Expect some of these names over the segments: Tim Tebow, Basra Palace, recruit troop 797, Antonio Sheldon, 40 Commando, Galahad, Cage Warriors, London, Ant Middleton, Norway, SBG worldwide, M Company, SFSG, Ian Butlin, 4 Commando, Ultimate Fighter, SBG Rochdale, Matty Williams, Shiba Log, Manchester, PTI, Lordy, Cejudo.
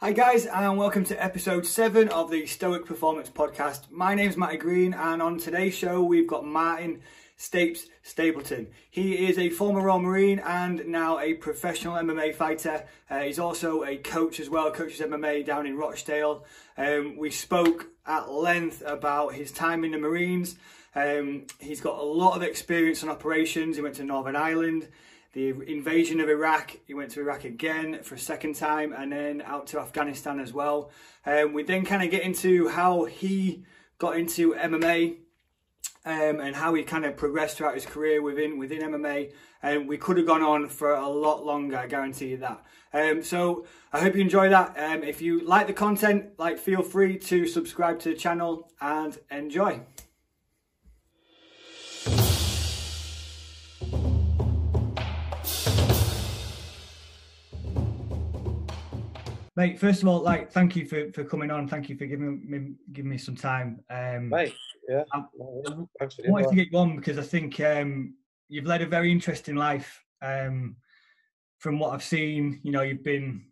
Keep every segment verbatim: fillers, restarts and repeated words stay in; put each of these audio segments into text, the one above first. Hi guys, and welcome to episode seven of the Stoic Performance Podcast. My name's Matty Green, and on today's show we've got Martin Stapes Stapleton. He is a former Royal Marine and now a professional M M A fighter. Uh, he's also a coach as well, coaches M M A down in Rochdale. Um, we spoke at length about his time in the Marines. Um, he's got a lot of experience on operations. He went to Northern Ireland, the invasion of Iraq, he went to Iraq again for a second time, and then out to Afghanistan as well. Um, we then kind of get into how he got into M M A um, and how he kind of progressed throughout his career within within M M A. And um, we could have gone on for a lot longer, I guarantee you that. Um, so I hope you enjoy that. Um, if you like the content, like, feel free to subscribe to the channel and enjoy. Mate, first of all, like, thank you for, for coming on. Thank you for giving me giving me some time. Um, Mate, yeah. I, I wanted to get you on because I think um, you've led a very interesting life. Um, from what I've seen, you know, you've been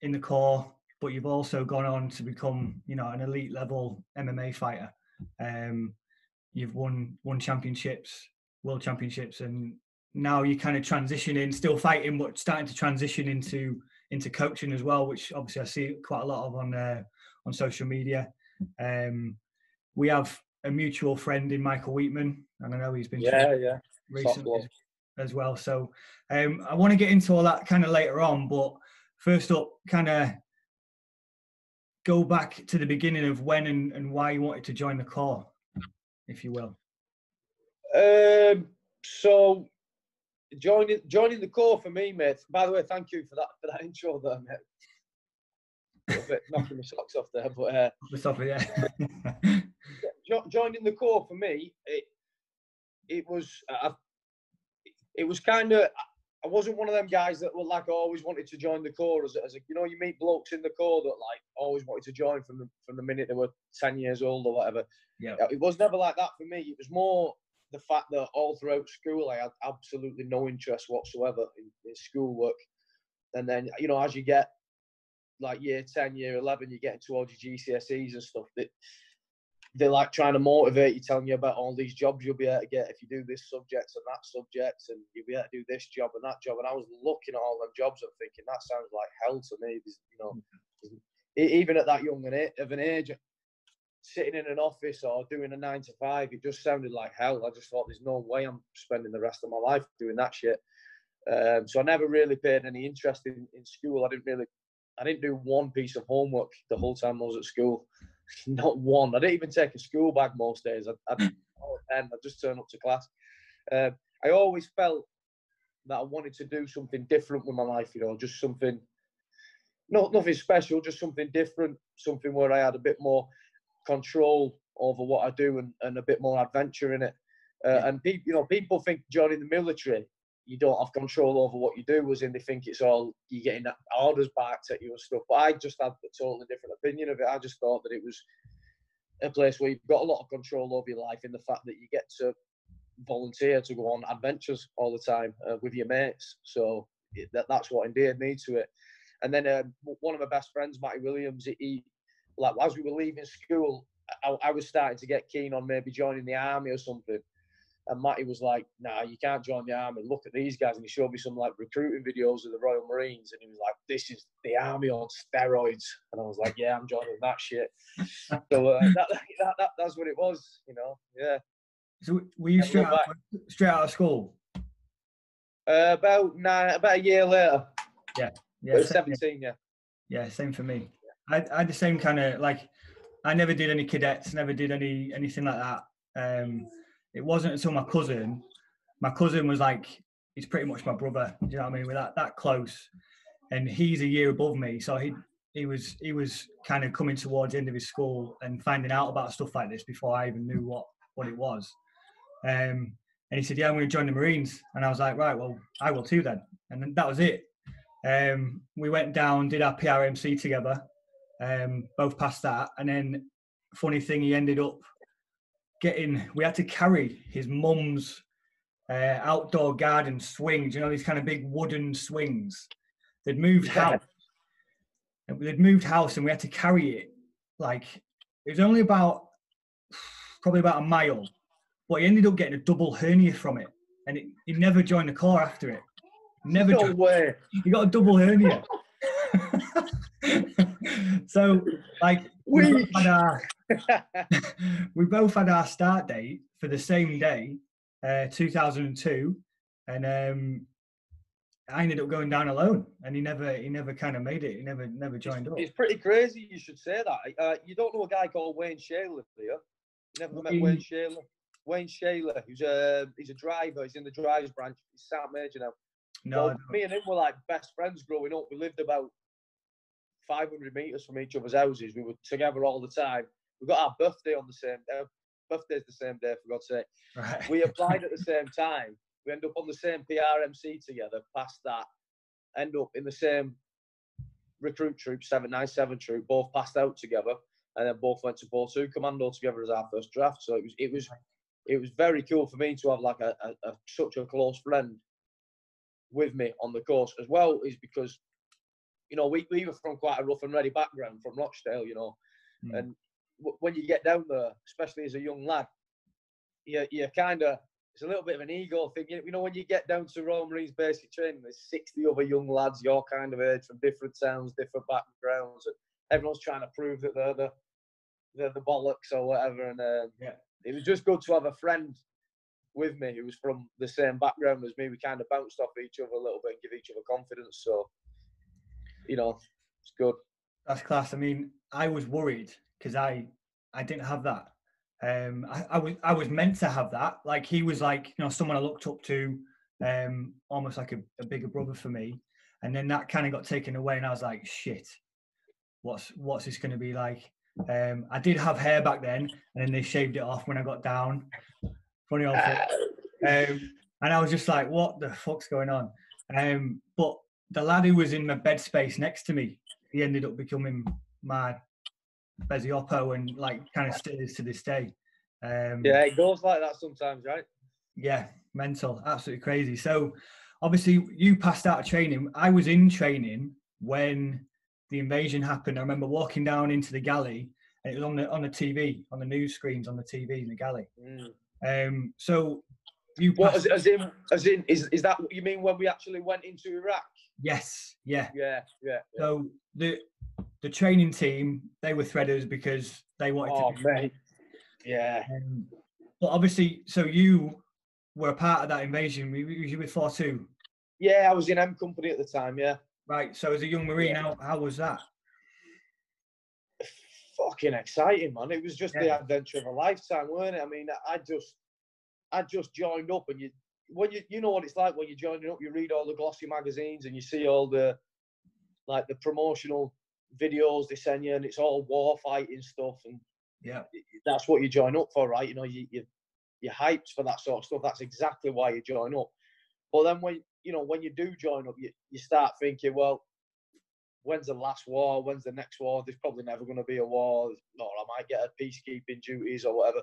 in the Corps, but you've also gone on to become, you know, an elite level M M A fighter. Um, you've won won championships, world championships, and now you're kind of transitioning, still fighting, but starting to transition into into coaching as well, which obviously I see quite a lot of on uh, on social media. Um, we have a mutual friend in Michael Wheatman, and I know he's been yeah, yeah. recently as well. So um, I want to get into all that kind of later on, but first up, kind of go back to the beginning of when and, and why you wanted to join the Corps, if you will. Um, so... Joining joining the Corps for me, mate. By the way, thank you for that for that intro there, mate. A bit knocking my socks off there, but uh, off, yeah. jo joining the Corps for me, it it was uh, it was kind of I wasn't one of them guys that were like always wanted to join the Corps. As, as a, you know, you meet blokes in the Corps that like always wanted to join from the, from the minute they were ten years old or whatever. Yeah, it was never like that for me. It was more the fact that all throughout school I had absolutely no interest whatsoever in, in schoolwork. And then, you know, as you get like year ten, year eleven, you get towards your G C S Es and stuff, that they, they're like trying to motivate you, telling you about all these jobs you'll be able to get if you do this subject and that subject, and you'll be able to do this job and that job. And I was looking at all them jobs and thinking, that sounds like hell to me. There's, you know, mm-hmm. even at that young of an age, sitting in an office or doing a nine to five, it just sounded like hell. I just thought, there's no way I'm spending the rest of my life doing that shit. Um, so I never really paid any interest in, in school. I didn't really, I didn't do one piece of homework the whole time I was at school. Not one. I didn't even take a school bag most days. I, I, I just turned up to class. Uh, I always felt that I wanted to do something different with my life, you know, just something, not nothing special, just something different, something where I had a bit more control over what I do and, and a bit more adventure in it. Uh, yeah. And people, you know, people think joining the military, you don't have control over what you do, as in they think it's all, you're getting orders barked at you and stuff. But I just had a totally different opinion of it. I just thought that it was a place where you've got a lot of control over your life in the fact that you get to volunteer to go on adventures all the time uh, with your mates. So it, that, that's what endeared me to it. And then uh, one of my best friends, Matty Williams, he, like, as we were leaving school, I, I was starting to get keen on maybe joining the army or something. And Matty was like, nah, you can't join the army. Look at these guys. And he showed me some, like, recruiting videos of the Royal Marines. And he was like, this is the army on steroids. And I was like, yeah, I'm joining that shit. So uh, that, that, that, that's what it was, you know, yeah. So were you straight out, straight out of school? Uh, about nine, about a year later. Yeah. Yeah, about seventeen, yeah. Yeah, same for me. I, I had the same kind of, like, I never did any cadets, never did any anything like that. Um, it wasn't until my cousin, my cousin was like, he's pretty much my brother. Do you know what I mean? We're that, that close, and he's a year above me, so he he was he was kind of coming towards the end of his school and finding out about stuff like this before I even knew what what it was. Um, and he said, yeah, I'm going to join the Marines, and I was like, right, well, I will too then, and then that was it. Um, we went down, did our P R M C together. Um, both past that, and then funny thing, he ended up getting, we had to carry his mum's uh, outdoor garden swings, you know, these kind of big wooden swings. They'd moved house, yeah. know, they'd moved house and we had to carry it. Like, it was only about, probably about a mile, but he ended up getting a double hernia from it. And it, he never joined the corps after it. Never no joined. Way. He got a double hernia. So, like, we both, had our, we both had our start date for the same day, uh, two thousand two, and um, I ended up going down alone. And he never, he never kind of made it. He never, never joined it's, up. It's pretty crazy. You should say that. Uh, you don't know a guy called Wayne Schaller, do you? You never met he, Wayne Schaller. Wayne Schaller, who's a he's a driver. He's in the drivers branch. He's sat major now. No, well, me and him were like best friends growing up. We lived about five hundred meters from each other's houses. We were together all the time. We got our birthday on the same day. Birthday's the same day, for God's sake. Right. We applied at the same time. We end up on the same P R M C together, past that. End up in the same recruit troop, seven nine seven troop, both passed out together. And then both went to forty Commando together as our first draft. So it was it was, it was very cool for me to have like a, a, a such a close friend with me on the course as well, is because, you know, we, we were from quite a rough and ready background from Rochdale, you know, mm. and w when you get down there, especially as a young lad, you you kind of, it's a little bit of an ego thing, you know, when you get down to Royal Marines basic training, there's sixty other young lads your kind of age from different towns, different backgrounds, and everyone's trying to prove that they're the, they're the bollocks or whatever, and uh, yeah, it was just good to have a friend with me who was from the same background as me. We kind of bounced off each other a little bit and give each other confidence. So, you know, it's good. That's class. I mean, I was worried because I, I didn't have that. Um, I, I was, I was meant to have that. Like, he was like, you know, someone I looked up to, um, almost like a, a bigger brother for me. And then that kind of got taken away, and I was like, shit, what's what's this going to be like? Um, I did have hair back then, and then they shaved it off when I got down. Funny old thing. Um, and I was just like, what the fuck's going on? Um, but the lad who was in my bed space next to me, he ended up becoming my Bezzy Oppo, and like kind of still is to this day. Um, yeah, it goes like that sometimes, right? Yeah, mental, absolutely crazy. So obviously you passed out of training. I was in training when the invasion happened. I remember walking down into the galley, and it was on the, on the T V, on the news screens, on the T V in the galley. Mm. Um, so you what, as, as in as in is is that what you mean when we actually went into Iraq? Yes, yeah, yeah, yeah. yeah. So the the training team, they were threaders because they wanted oh, to. Mate. Yeah. Um, but obviously, so you were a part of that invasion. Were you with four two? Yeah, I was in M Company at the time. Yeah. Right. So as a young Marine, yeah. how how was that? Fucking exciting, man. It was just yeah. the adventure of a lifetime, weren't it? I mean, I just I just joined up, and you when you you know what it's like when you're joining up, you read all the glossy magazines and you see all the like the promotional videos they send you, and it's all war fighting stuff, and yeah, that's what you join up for, right? You know, you you you're hyped for that sort of stuff. That's exactly why you join up. But then when you know when you do join up, you, you start thinking, well, when's the last war? When's the next war? There's probably never going to be a war. Or I might get a peacekeeping duties or whatever.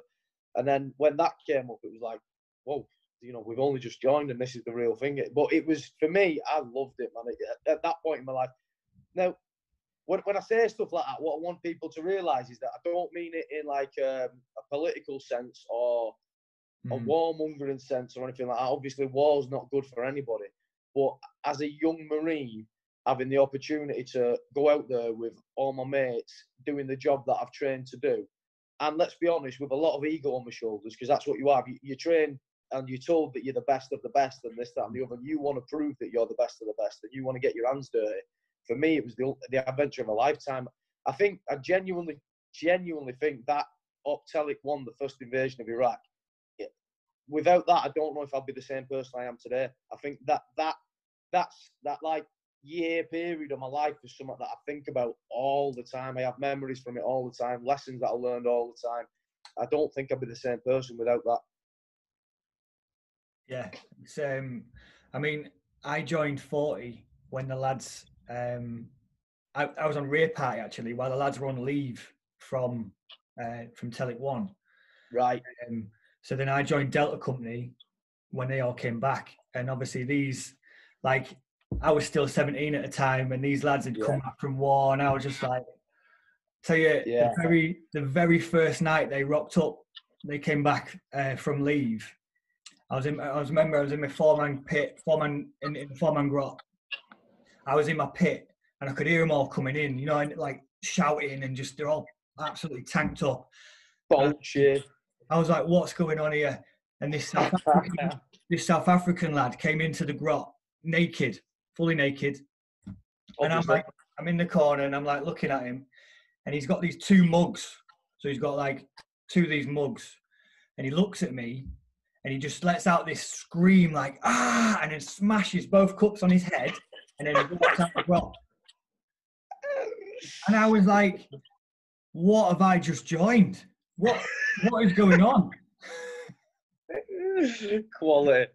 And then when that came up, it was like, whoa, you know, we've only just joined and this is the real thing. But it was, for me, I loved it, man. At that point in my life. Now, when, when I say stuff like that, what I want people to realise is that I don't mean it in like um, a political sense or mm. a warmongering sense or anything like that. Obviously, war's not good for anybody. But as a young Marine, having the opportunity to go out there with all my mates, doing the job that I've trained to do. And let's be honest, with a lot of ego on my shoulders, because that's what you have. You, you train and you're told that you're the best of the best and this, that and the other. And you want to prove that you're the best of the best, that you want to get your hands dirty. For me, it was the, the adventure of a lifetime. I think, I genuinely, genuinely think that Telic One, the first invasion of Iraq, it, without that, I don't know if I'd be the same person I am today. I think that, that, that's, that like, year period of my life is something that I think about all the time. I have memories from it all the time, lessons that I learned all the time. I don't think I'd be the same person without that. Yeah, it's, um, I mean, I joined forty when the lads, um, I, I was on rear party actually, while the lads were on leave from uh, from Telic One. Right. Um, so then I joined Delta Company when they all came back, and obviously these, like, I was still seventeen at the time, and these lads had yeah. come back from war, and I was just like, tell you, yeah. the very the very first night they rocked up, they came back uh, from leave. I was in, I was remember I was in my four-man pit, four-man in, in the four-man grot. I was in my pit, and I could hear them all coming in, you know, and like shouting, and just they're all absolutely tanked up. Bullshit. I was like, what's going on here? And this South African, this South African lad came into the grot naked, fully naked. Obviously. And I'm like, I'm in the corner and I'm like looking at him, and he's got these two mugs. So he's got like two of these mugs, and he looks at me and he just lets out this scream like, ah, and then smashes both cups on his head, and then he walks out the grot. And I was like, what have I just joined? What what is going on? Quality.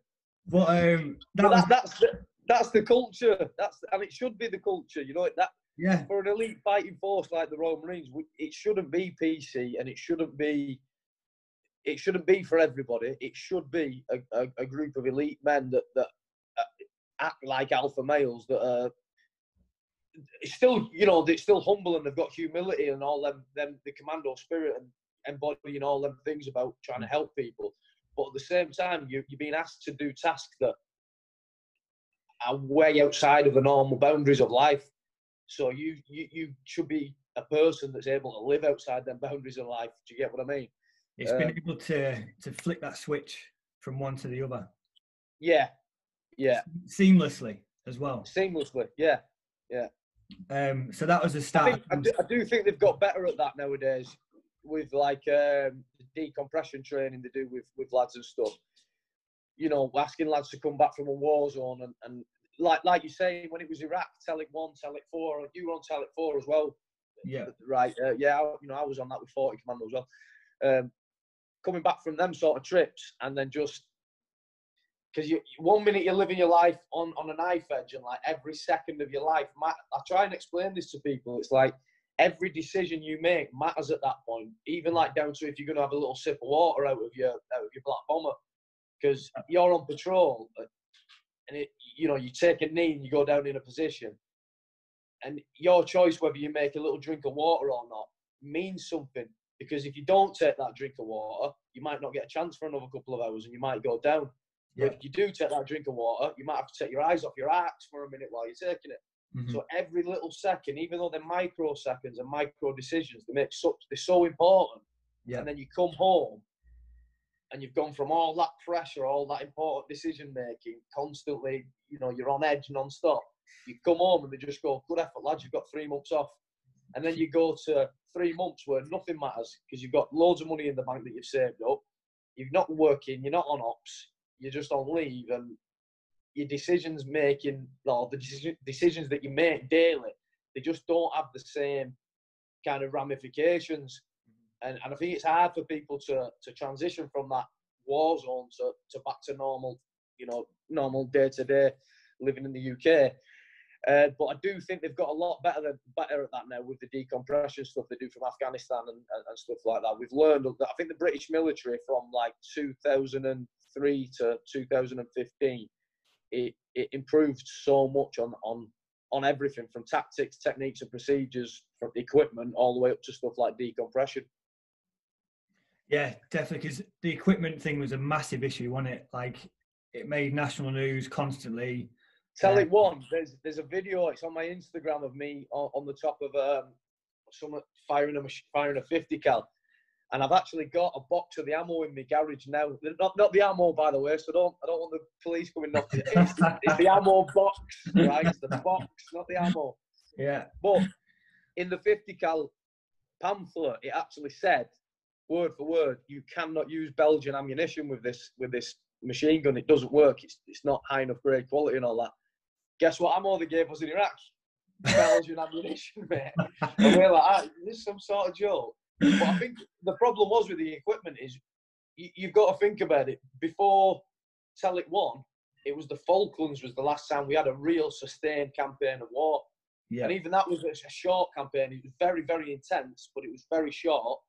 But um, that but that, was... that's the, that's the culture. That's the, and it should be the culture. You know that. Yeah. For an elite fighting force like the Royal Marines, it shouldn't be P C, and it shouldn't be. It shouldn't be for everybody. It should be a, a, a group of elite men that that act like alpha males that are. Still, you know, they're still humble, and they've got humility and all them, them the commando spirit and embodying all them things about trying to help people. But at the same time, you, you're being asked to do tasks that are way outside of the normal boundaries of life. So you, you, you should be a person that's able to live outside them boundaries of life. Do you get what I mean? It's um, been able to, to flick that switch from one to the other. Yeah, yeah. Seamlessly as well. Seamlessly, yeah, yeah. Um, so that was the start. I, think, I, do, I do think they've got better at that nowadays with like um, decompression training they do with, with lads and stuff. You know, asking lads to come back from a war zone and, and like like you say, when it was Iraq, Telic one, Telic four, you were on Telic four as well. Yeah. Right. Uh, yeah. You know, I was on that with forty Commando as well. Um, coming back from them sort of trips, and then just because you one minute you're living your life on, on a knife edge, and like every second of your life, I try and explain this to people. It's like every decision you make matters at that point, even like down to if you're going to have a little sip of water out of your out of your black bomber, because you're on patrol, and it, you know, you take a knee and you go down in a position, and your choice whether you make a little drink of water or not means something. Because if you don't take that drink of water, you might not get a chance for another couple of hours, and you might go down. Yeah. If you do take that drink of water, you might have to take your eyes off your axe for a minute while you're taking it. Mm-hmm. So every little second, even though they're microseconds and micro decisions, they make such they're so important. Yeah. And then you come home, and you've gone from all that pressure, all that important decision making, constantly, you know, you're on edge non-stop. You come home and they just go, "Good effort, lads! You've got three months off." And then you go to three months where nothing matters because you've got loads of money in the bank that you've saved up. You're not working. You're not on ops. You're just on leave, and your decisions making, or the decisions that you make daily, they just don't have the same kind of ramifications. And, and I think it's hard for people to, to transition from that war zone to, to back to normal, you know, normal day-to-day living in the U K. Uh, but I do think they've got a lot better than, better at that now with the decompression stuff they do from Afghanistan and, and, and stuff like that. We've learned that. I think the British military from like two thousand three to two thousand fifteen, it, it improved so much on, on, on everything from tactics, techniques and procedures, from equipment all the way up to stuff like decompression. Yeah, definitely, because the equipment thing was a massive issue, wasn't it? Like, it made national news constantly. Telic One, there's there's a video. It's on my Instagram of me on, on the top of um, someone firing a firing a fifty cal, and I've actually got a box of the ammo in my garage now. Not not the ammo, by the way. So don't I don't want the police coming knocking. It's, it's the ammo box, right? It's the box, not the ammo. Yeah. But in the fifty cal pamphlet, it actually said word for word, you cannot use Belgian ammunition with this with this machine gun. It doesn't work. It's it's not high enough grade quality and all that. Guess what ammo they gave us in Iraq? Belgian ammunition, mate. And we're like, ah, this is some sort of joke. But I think the problem was with the equipment is you, you've got to think about it. Before Telic One, it was the Falklands was the last time we had a real sustained campaign of war. Yeah. And even that was a short campaign. It was very, very intense, but it was very short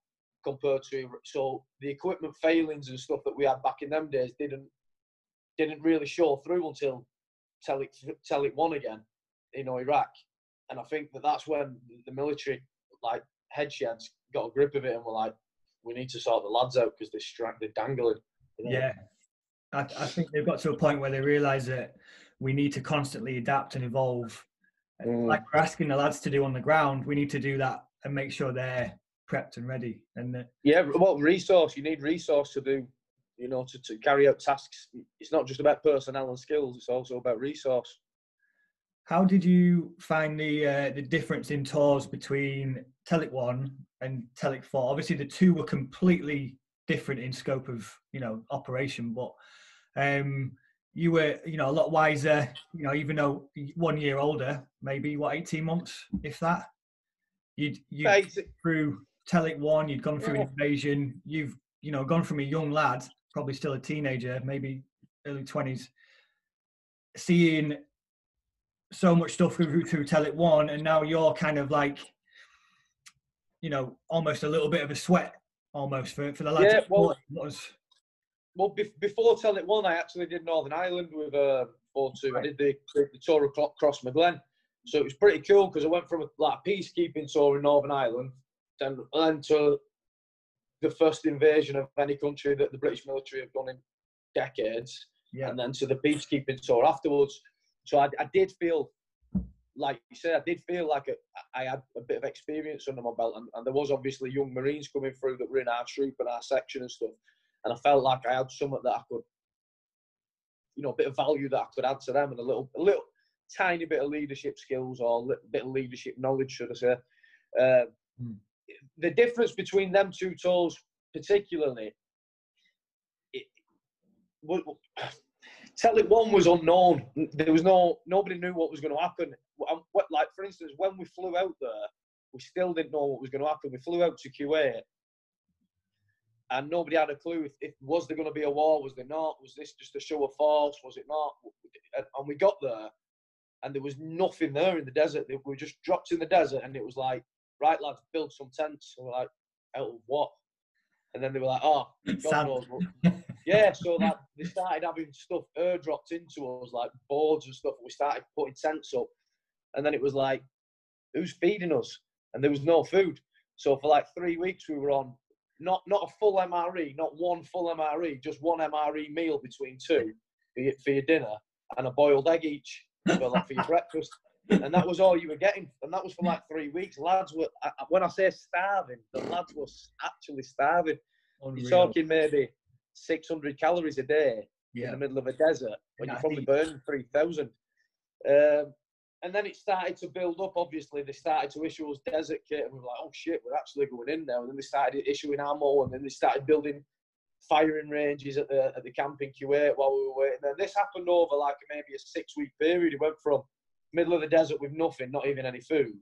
compared to... So the equipment failings and stuff that we had back in them days didn't didn't really show through until Telic, Telic One again in Iraq. And I think that that's when the military, like, headsheads got a grip of it and were like, we need to sort the lads out because they're, stra- they're dangling. You know? Yeah. I, I think they've got to a point where they realise that we need to constantly adapt and evolve. Mm. Like we're asking the lads to do on the ground, we need to do that and make sure they're prepped and ready. And uh, yeah, well, resource. You need resource to do, you know, to, to carry out tasks. It's not just about personnel and skills. It's also about resource. How did you find the uh, the difference in tours between Telic One and Telic Four? Obviously, the two were completely different in scope of, you know, operation, but um, you were, you know, a lot wiser. You know, even though one year older, maybe what eighteen months, if that. You'd you through Telic One, you'd gone through yeah. invasion. You've you know gone from a young lad, probably still a teenager, maybe early twenties, seeing so much stuff through, through Telic One, and now you're kind of like, you know, almost a little bit of a sweat, almost, for, for the lads. Yeah, well, was... well be- before Telic One, I actually did Northern Ireland with uh, four two. Right. I did the, the tour across Maglen. So it was pretty cool because I went from a like, peacekeeping tour in Northern Ireland then, then to the first invasion of any country that the British military have done in decades, yeah. and then to the peacekeeping tour afterwards. So I, I did feel, like you said, I did feel like a, I had a bit of experience under my belt, and, and there was obviously young Marines coming through that were in our troop and our section and stuff, and I felt like I had something that I could, you know, a bit of value that I could add to them, and a little, a little tiny bit of leadership skills or a bit of leadership knowledge, should I say. Uh, mm. The difference between them two tours, particularly, it, well, Telic One was unknown. There was no nobody knew what was going to happen. Like, for instance, when we flew out there, we still didn't know what was going to happen. We flew out to Kuwait, and nobody had a clue if, if was there going to be a war, was there not? Was this just a show of force? Was it not? And we got there, and there was nothing there in the desert. We were just dropped in the desert, and it was like, right, lads, build some tents. And we're like, out of what? And then they were like, oh, God knows what. Yeah, so that they started having stuff airdropped into us, like boards and stuff. And we started putting tents up, and then it was like, who's feeding us? And there was no food. So for like three weeks, we were on not not a full M R E, not one full M R E, just one M R E meal between two for your dinner and a boiled egg each for, like, for your breakfast. And that was all you were getting, and that was for like three weeks. Lads were, when I say starving, the lads were actually starving. Unreal. You're talking maybe six hundred calories a day yeah. in the middle of a desert when and you're probably burning three thousand. Um, and then it started to build up, obviously. They started to issue us desert kit, and we were like, oh shit, we're actually going in now. And then they started issuing ammo, and then they started building firing ranges at the at the camp in Kuwait while we were waiting. And this happened over like maybe a six week period. It went from middle of the desert with nothing, not even any food,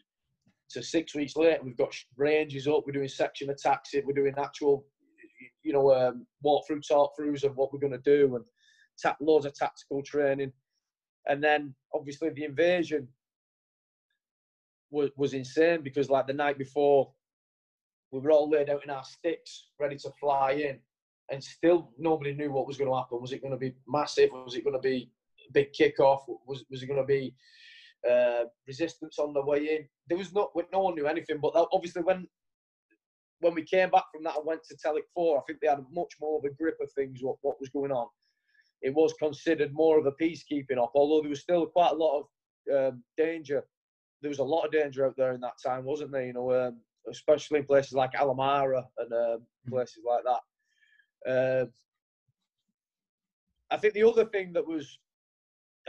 so six weeks later we've got ranges up, we're doing section attacks, we're doing actual, you know, um, walk-through, talk-throughs of what we're going to do, and tap loads of tactical training. And then obviously the invasion was, was insane, because like the night before we were all laid out in our sticks ready to fly in, and still nobody knew what was going to happen. Was it going to be massive? Was it going to be a big kickoff? Was, was it going to be uh, resistance on the way in? There was no, no one knew anything. But that, obviously when When we came back from that and went to Telic four, I think they had much more of a grip of things, what, what was going on. It was considered more of a peacekeeping op, although there was still quite a lot of um, danger. There was a lot of danger out there in that time, wasn't there? You know, um, especially in places like Alamara and um, places like that. Uh, I think the other thing that was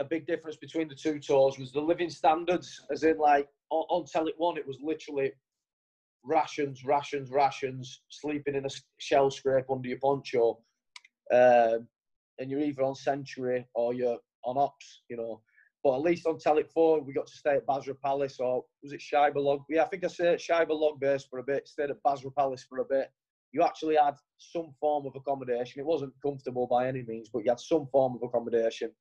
a big difference between the two tours was the living standards, as in, like, on, on Telic one, it was literally rations, rations, rations, sleeping in a shell scrape under your poncho, um, and you're either on Century or you're on Ops, you know. But at least on Telic four, we got to stay at Basra Palace, or was it Shiba Log? Yeah, I think I said Shiba Log base for a bit, stayed at Basra Palace for a bit. You actually had some form of accommodation. It wasn't comfortable by any means, but you had some form of accommodation.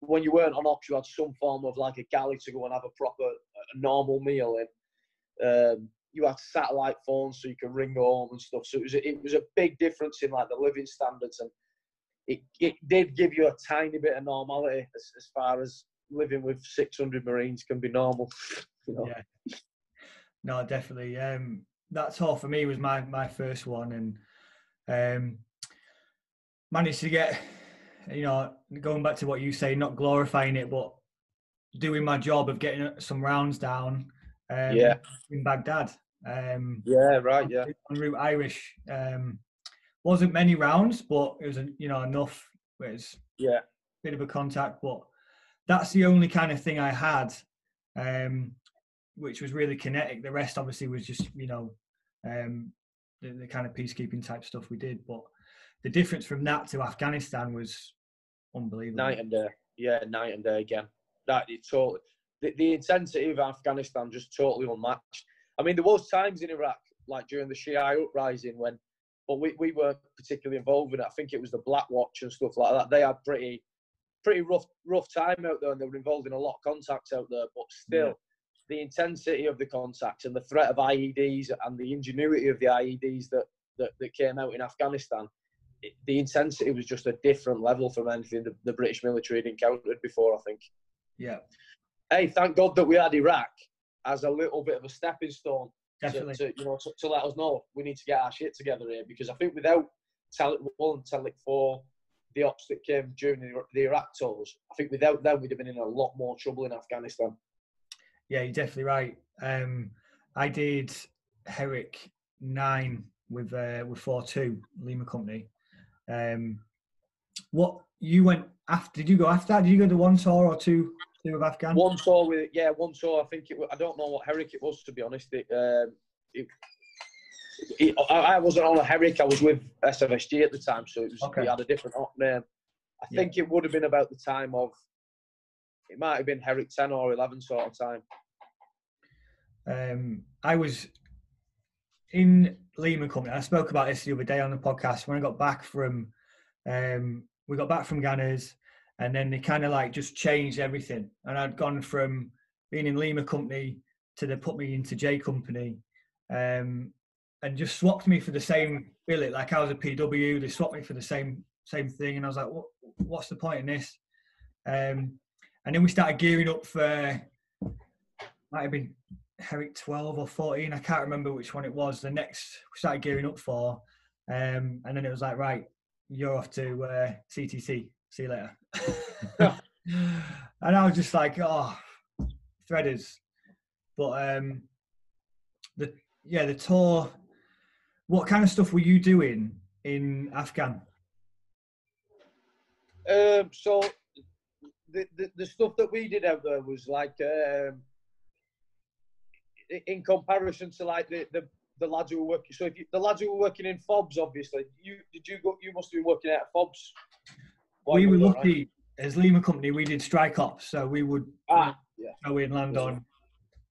When you weren't on Ops, you had some form of like a galley to go and have a proper, a normal meal in. Um, You had satellite phones so you could ring home and stuff. So it was a, it was a big difference in like the living standards, and it, it did give you a tiny bit of normality as, as far as living with six hundred Marines can be normal. You know? Yeah. No, definitely. Um, that's all for me was my, my first one, and um, managed to get, you know, going back to what you say, not glorifying it, but doing my job of getting some rounds down um, yeah. in Baghdad. Um, yeah, right, yeah. En route Irish. Um, wasn't many rounds, but it was, you know, enough. It was yeah. a bit of a contact, but that's the only kind of thing I had, um, which was really kinetic. The rest, obviously, was just, you know, um, the, the kind of peacekeeping type stuff we did. But the difference from that to Afghanistan was unbelievable. Night and day. Yeah, night and day again. That it totally, the, the intensity of Afghanistan just totally unmatched. I mean, there was times in Iraq, like during the Shia uprising, when, but we, we weren't particularly involved in it. I think it was the Black Watch and stuff like that. They had pretty, pretty rough, rough time out there, and they were involved in a lot of contacts out there. But still, yeah. the intensity of the contacts and the threat of I E Ds and the ingenuity of the I E Ds that that, that came out in Afghanistan, it, the intensity was just a different level from anything the, the British military had encountered before, I think. Yeah. Hey, thank God that we had Iraq as a little bit of a stepping stone to, to, you know, to, to let us know we need to get our shit together here, because I think without Telic one and Telic four, the ops that came during the, the Iraq tours, I think without them we'd have been in a lot more trouble in Afghanistan. Yeah, you're definitely right. Um, I did Herrick nine with uh, with four two, Lima Company. Um, what you went after? Did you go after that? Did you go to one tour or two? With Afghan? One tour with yeah, one tour. I think it was, I don't know what Herrick it was, to be honest. It, um, it, it, I, I wasn't on a Herrick. I was with S F S G at the time, so it was okay. We had a different op name. I yeah. think it would have been about the time of, it might have been Herrick ten or eleven sort of time. Um, I was in Lima Company. I spoke about this the other day on the podcast when I got back from. Um, we got back from Ghana's. And then they kind of like just changed everything. And I'd gone from being in Lima Company to they put me into J Company, um, and just swapped me for the same billet. Like I was a P W, they swapped me for the same same thing. And I was like, what, what's the point in this? Um, and then we started gearing up for, might have been Herrick twelve or fourteen. I can't remember which one it was. The next we started gearing up for. Um, and then it was like, right, you're off to uh, C T C. See you later. And I was just like, oh, threaders. But um, the yeah, the tour. What kind of stuff were you doing in Afghan? Um, so the, the the stuff that we did out there was like, um, in comparison to like the the, the lads who were working. So if you, the lads who were working in F O Bs, obviously, you did you go? You must have been working out of F O Bs. What we were lucky, right? As Lima Company, we did strike ops, so we would ah, yeah. go in, land on,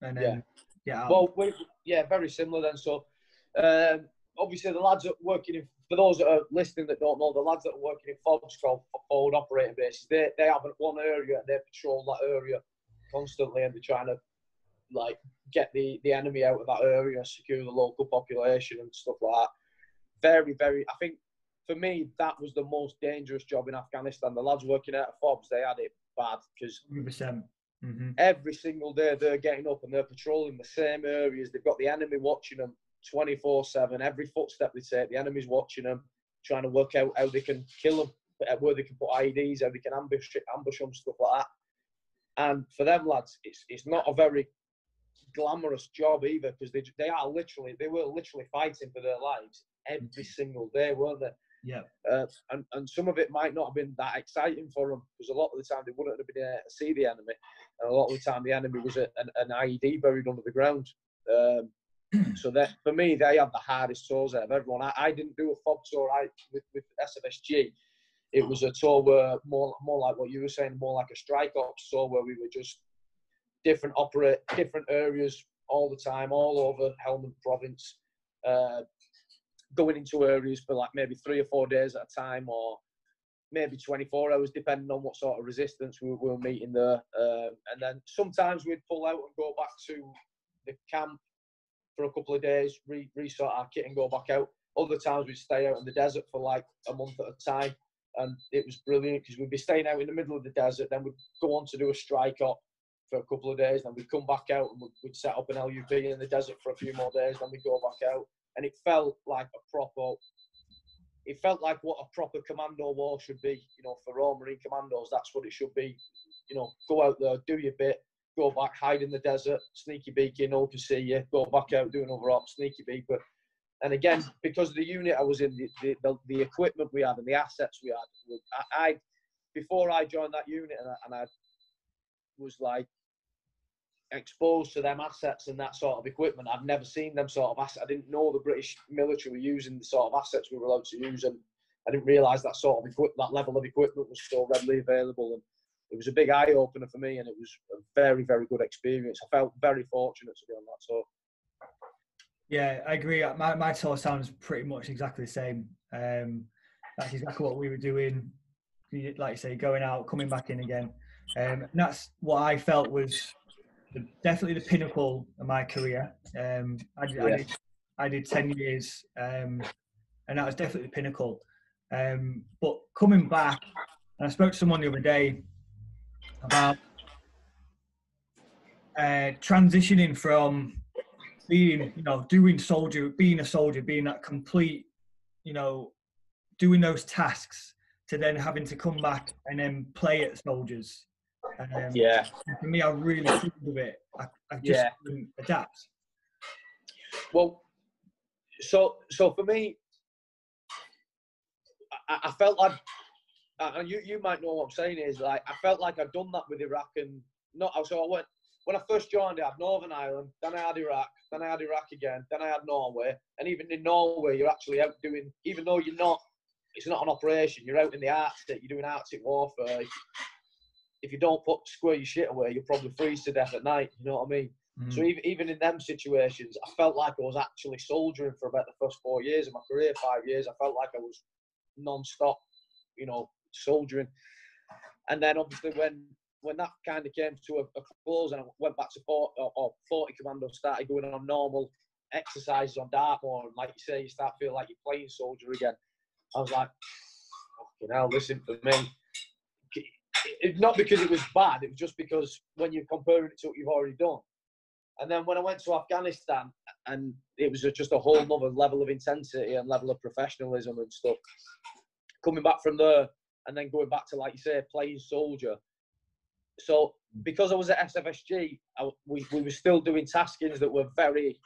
and then yeah. get out. Well, we, yeah, very similar then. So, um, obviously, the lads that are working, in, for those that are listening that don't know, the lads that are working in F O Bs, called forward operating bases, they, they have one area, and they patrol that area constantly, and they're trying to, like, get the, the enemy out of that area, secure the local population and stuff like that. Very, very, I think, for me, that was the most dangerous job in Afghanistan. The lads working out of F O Bs, they had it bad, because mm-hmm. every single day they're getting up and they're patrolling the same areas. They've got the enemy watching them twenty-four seven. Every footstep they take, the enemy's watching them, trying to work out how they can kill them, where they can put I E Ds, how they can ambush ambush them, stuff like that. And for them lads, it's it's not a very glamorous job either, because they they are literally they were literally fighting for their lives every single day, weren't they? Yeah, uh, and and some of it might not have been that exciting for them, because a lot of the time they wouldn't have been able to see the enemy, and a lot of the time the enemy was a, an, an I E D buried under the ground. Um, so that for me, they had the hardest tours out of everyone. I, I didn't do a F O B tour I, with with S F S G. It was a tour where more more like what you were saying, more like a strike ops tour, where we were just different operate different areas all the time, all over Helmand Province. Uh, going into areas for like maybe three or four days at a time, or maybe twenty-four hours, depending on what sort of resistance we were meeting there. Uh, and then sometimes we'd pull out and go back to the camp for a couple of days, re- resort our kit and go back out. Other times we'd stay out in the desert for like a month at a time. And it was brilliant because we'd be staying out in the middle of the desert, then we'd go on to do a strike op for a couple of days, then we'd come back out and we'd, we'd set up an L U P in the desert for a few more days, then we'd go back out. And it felt like a proper, it felt like what a proper commando war should be, you know, for Royal Marine Commandos. That's what it should be. You know, go out there, do your bit, go back, hide in the desert, sneaky beaker, no one can see you, go back out, do another op, sneaky beaker. And again, because of the unit I was in, the, the, the, the equipment we had and the assets we had, I, I before I joined that unit and I, and I was like exposed to them assets and that sort of equipment, I'd never seen them sort of assets. I didn't know the British military were using the sort of assets we were allowed to use, and I didn't realise that sort of equip, that level of equipment was so readily available. And it was a big eye-opener for me, and it was a very, very good experience. I felt very fortunate to be on that tour. Yeah, I agree. My, my tour sounds pretty much exactly the same. Um, that's exactly what we were doing. Like you say, going out, coming back in again. Um, and that's what I felt was the, definitely the pinnacle of my career. Um, I, did, yeah. I, did, I did ten years, um, and that was definitely the pinnacle. Um, but coming back, and I spoke to someone the other day about uh, transitioning from being, you know, doing soldier, being a soldier, being that complete, you know, doing those tasks, to then having to come back and then play at soldiers. Um, yeah. For me, I really struggled with it. I, I just yeah. couldn't adapt. Well, so so for me, I, I felt like, and you you might know what I'm saying is, like, I felt like I'd done that with Iraq and not. So I went. When I first joined, I had Northern Ireland, then I had Iraq, then I had Iraq again, then I had Norway. And even in Norway, you're actually out doing, even though you're not, it's not an operation, you're out in the Arctic, you're doing Arctic warfare. If, if you don't put square your shit away, you'll probably freeze to death at night, you know what I mean? Mm. So even, even in them situations, I felt like I was actually soldiering for about the first four years of my career, five years. I felt like I was non-stop, you know, soldiering. And then obviously when... when that kind of came to a, a close and I went back to forty, or forty Commando, started going on normal exercises on Dartmoor, and like you say, you start feeling like you're playing soldier again. I was like, fucking hell, listen, for me. It, not because it was bad, it was just because when you're comparing it to what you've already done. And then when I went to Afghanistan, and it was just a whole other level of intensity and level of professionalism and stuff. Coming back from there, and then going back to, like you say, playing soldier. So, because I was at S F S G, I, we, we were still doing taskings that were very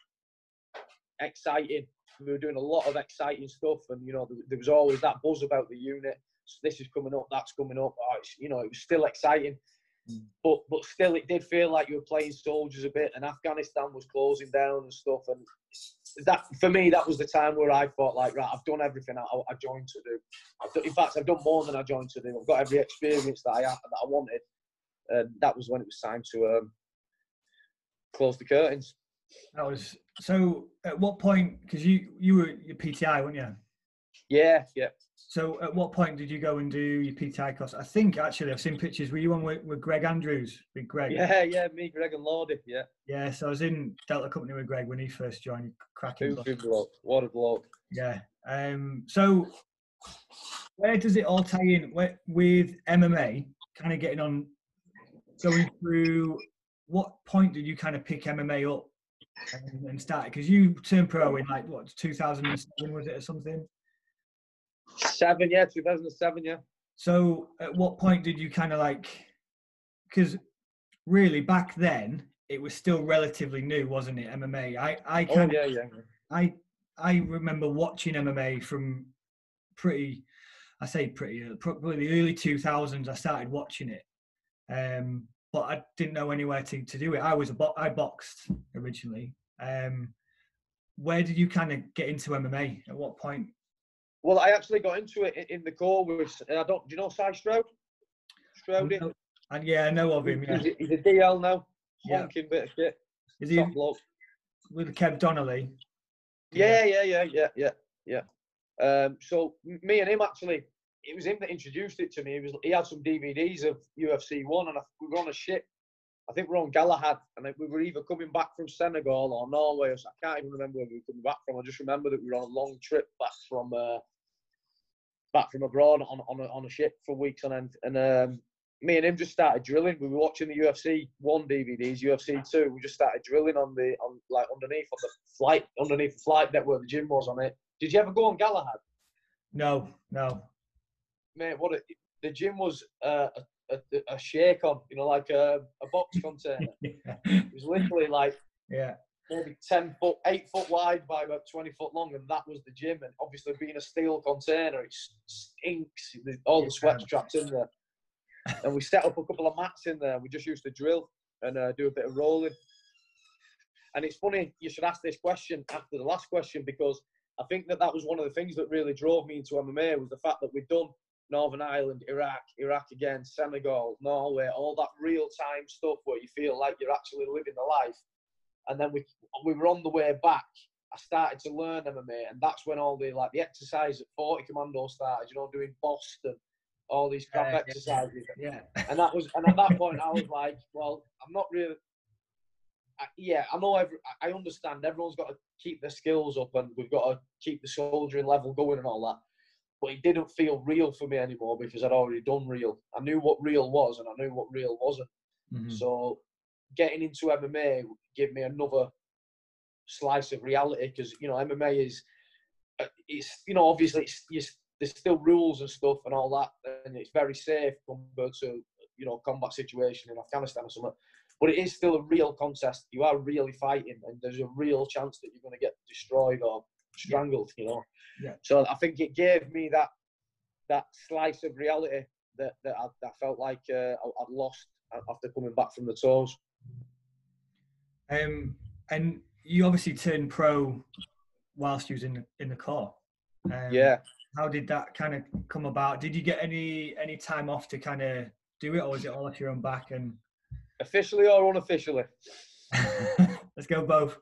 exciting. We were doing a lot of exciting stuff, and, you know, there, there was always that buzz about the unit. So this is coming up, that's coming up. Oh, it's, you know, it was still exciting. Mm. But but still, it did feel like you were playing soldiers a bit, and Afghanistan was closing down and stuff. And that, for me, that was the time where I thought, like, right, I've done everything I, I joined to do. I've done, in fact, I've done more than I joined to do. I've got every experience that I had, that I wanted. And that was when it was time to um, close the curtains. That was so. At what point? Because you you were your P T I, weren't you? Yeah, yeah. So at what point did you go and do your P T I course? I think actually I've seen pictures. Were you on with, with Greg Andrews? With Greg? Yeah, yeah. Me, Greg, and Lordy. Yeah. Yeah. So I was in Delta Company with Greg when he first joined. Cracking bloke. What a bloke. Yeah. Um. So where does it all tie in where, with M M A? Kind of getting on. Going through, what point did you kind of pick M M A up and, and start? Because you turned pro in like what, two thousand seven was it or something? Seven, yeah, two thousand seven, yeah. So at what point did you kind of like? Because really back then it was still relatively new, wasn't it? M M A. I I kind oh, yeah, yeah. I I remember watching M M A from pretty, I say pretty probably the early two thousands. I started watching it. Um, but I didn't know anywhere to, to do it. I was a bo I boxed originally. Um, where did you kind of get into M M A? At what point? Well, I actually got into it in the core with. I don't. Do you know Si Stroud? Stroudie. No. And yeah, I know of him. Yeah. He's, he's a D L now. Honking yeah. bit of shit. Is he with Kev Donnelly? Yeah, yeah, yeah, yeah, yeah, yeah, yeah. Um, so me and him actually. It was him that introduced it to me. He, was, he had some D V Ds of U F C one, and I, we were on a ship. I think we were on Galahad, and we were either coming back from Senegal or Norway. Or, I can't even remember where we were coming back from. I just remember that we were on a long trip back from uh, back from abroad on on a, on a ship for weeks on end, and um, me and him just started drilling. We were watching the U F C one D V Ds, U F C two. We just started drilling on the on like underneath on the flight underneath the flight deck where the gym was on it. Did you ever go on Galahad? No, no. Mate, what a, the gym was uh, a, a a shake on, you know, like a, a box container. Yeah. It was literally like yeah. maybe ten foot, eight foot wide by about twenty foot long, and that was the gym. And obviously, being a steel container, it stinks. All the sweat's trapped in there. And we set up a couple of mats in there. We just used to drill and uh, do a bit of rolling. And it's funny you should ask this question after the last question, because I think that that was one of the things that really drove me into M M A was the fact that we'd done Northern Ireland, Iraq, Iraq again, Senegal, Norway, all that real-time stuff where you feel like you're actually living the life. And then we we were on the way back. I started to learn M M A, and that's when all the like the exercise at forty Commando started. You know, doing Boston, all these crap uh, exercises. Yeah, yeah. And that was, and at that point, I was like, well, I'm not really. I, yeah, I know. Every, I understand. Everyone's got to keep their skills up, and we've got to keep the soldiering level going and all that. But it didn't feel real for me anymore because I'd already done real. I knew what real was, and I knew what real wasn't. Mm-hmm. So getting into M M A gave me another slice of reality, because you know M M A is, it's you know obviously it's, it's, there's still rules and stuff and all that, and it's very safe compared to you know combat situation in Afghanistan or something. But it is still a real contest. You are really fighting, and there's a real chance that you're going to get destroyed or strangled. Yeah. You know, yeah. So I think it gave me that that slice of reality that that I, I felt like uh, I'd lost after coming back from the tours. Um, and you obviously turned pro whilst you was in the, in the Corps. Um, yeah. How did that kind of come about? Did you get any any time off to kind of do it, or was it all off your own back? And officially or unofficially? Let's go both.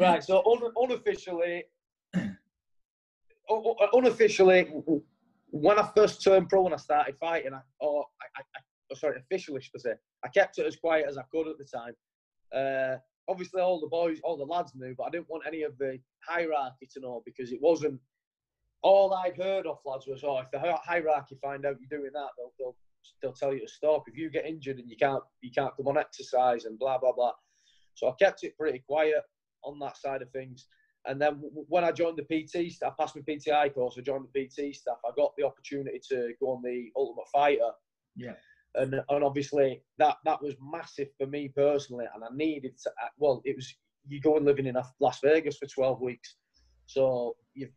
Right. So un unofficially, un unofficially, when I first turned pro and I started fighting, I, or I, I Oh, sorry, officially, should I say. I kept it as quiet as I could at the time. Uh, obviously, all the boys, all the lads knew, but I didn't want any of the hierarchy to know, because it wasn't... All I'd heard of, lads, was, oh, if the hierarchy find out you're doing that, they'll, they'll, they'll tell you to stop. If you get injured and you can't, you can't come on exercise and blah, blah, blah. So I kept it pretty quiet on that side of things. And then when I joined the P T staff, I passed my P T I course, I joined the P T staff, I got the opportunity to go on the Ultimate Fighter. Yeah. And, and obviously that that was massive for me personally, and I needed to. Well, it was you go and living in Las Vegas for twelve weeks, so you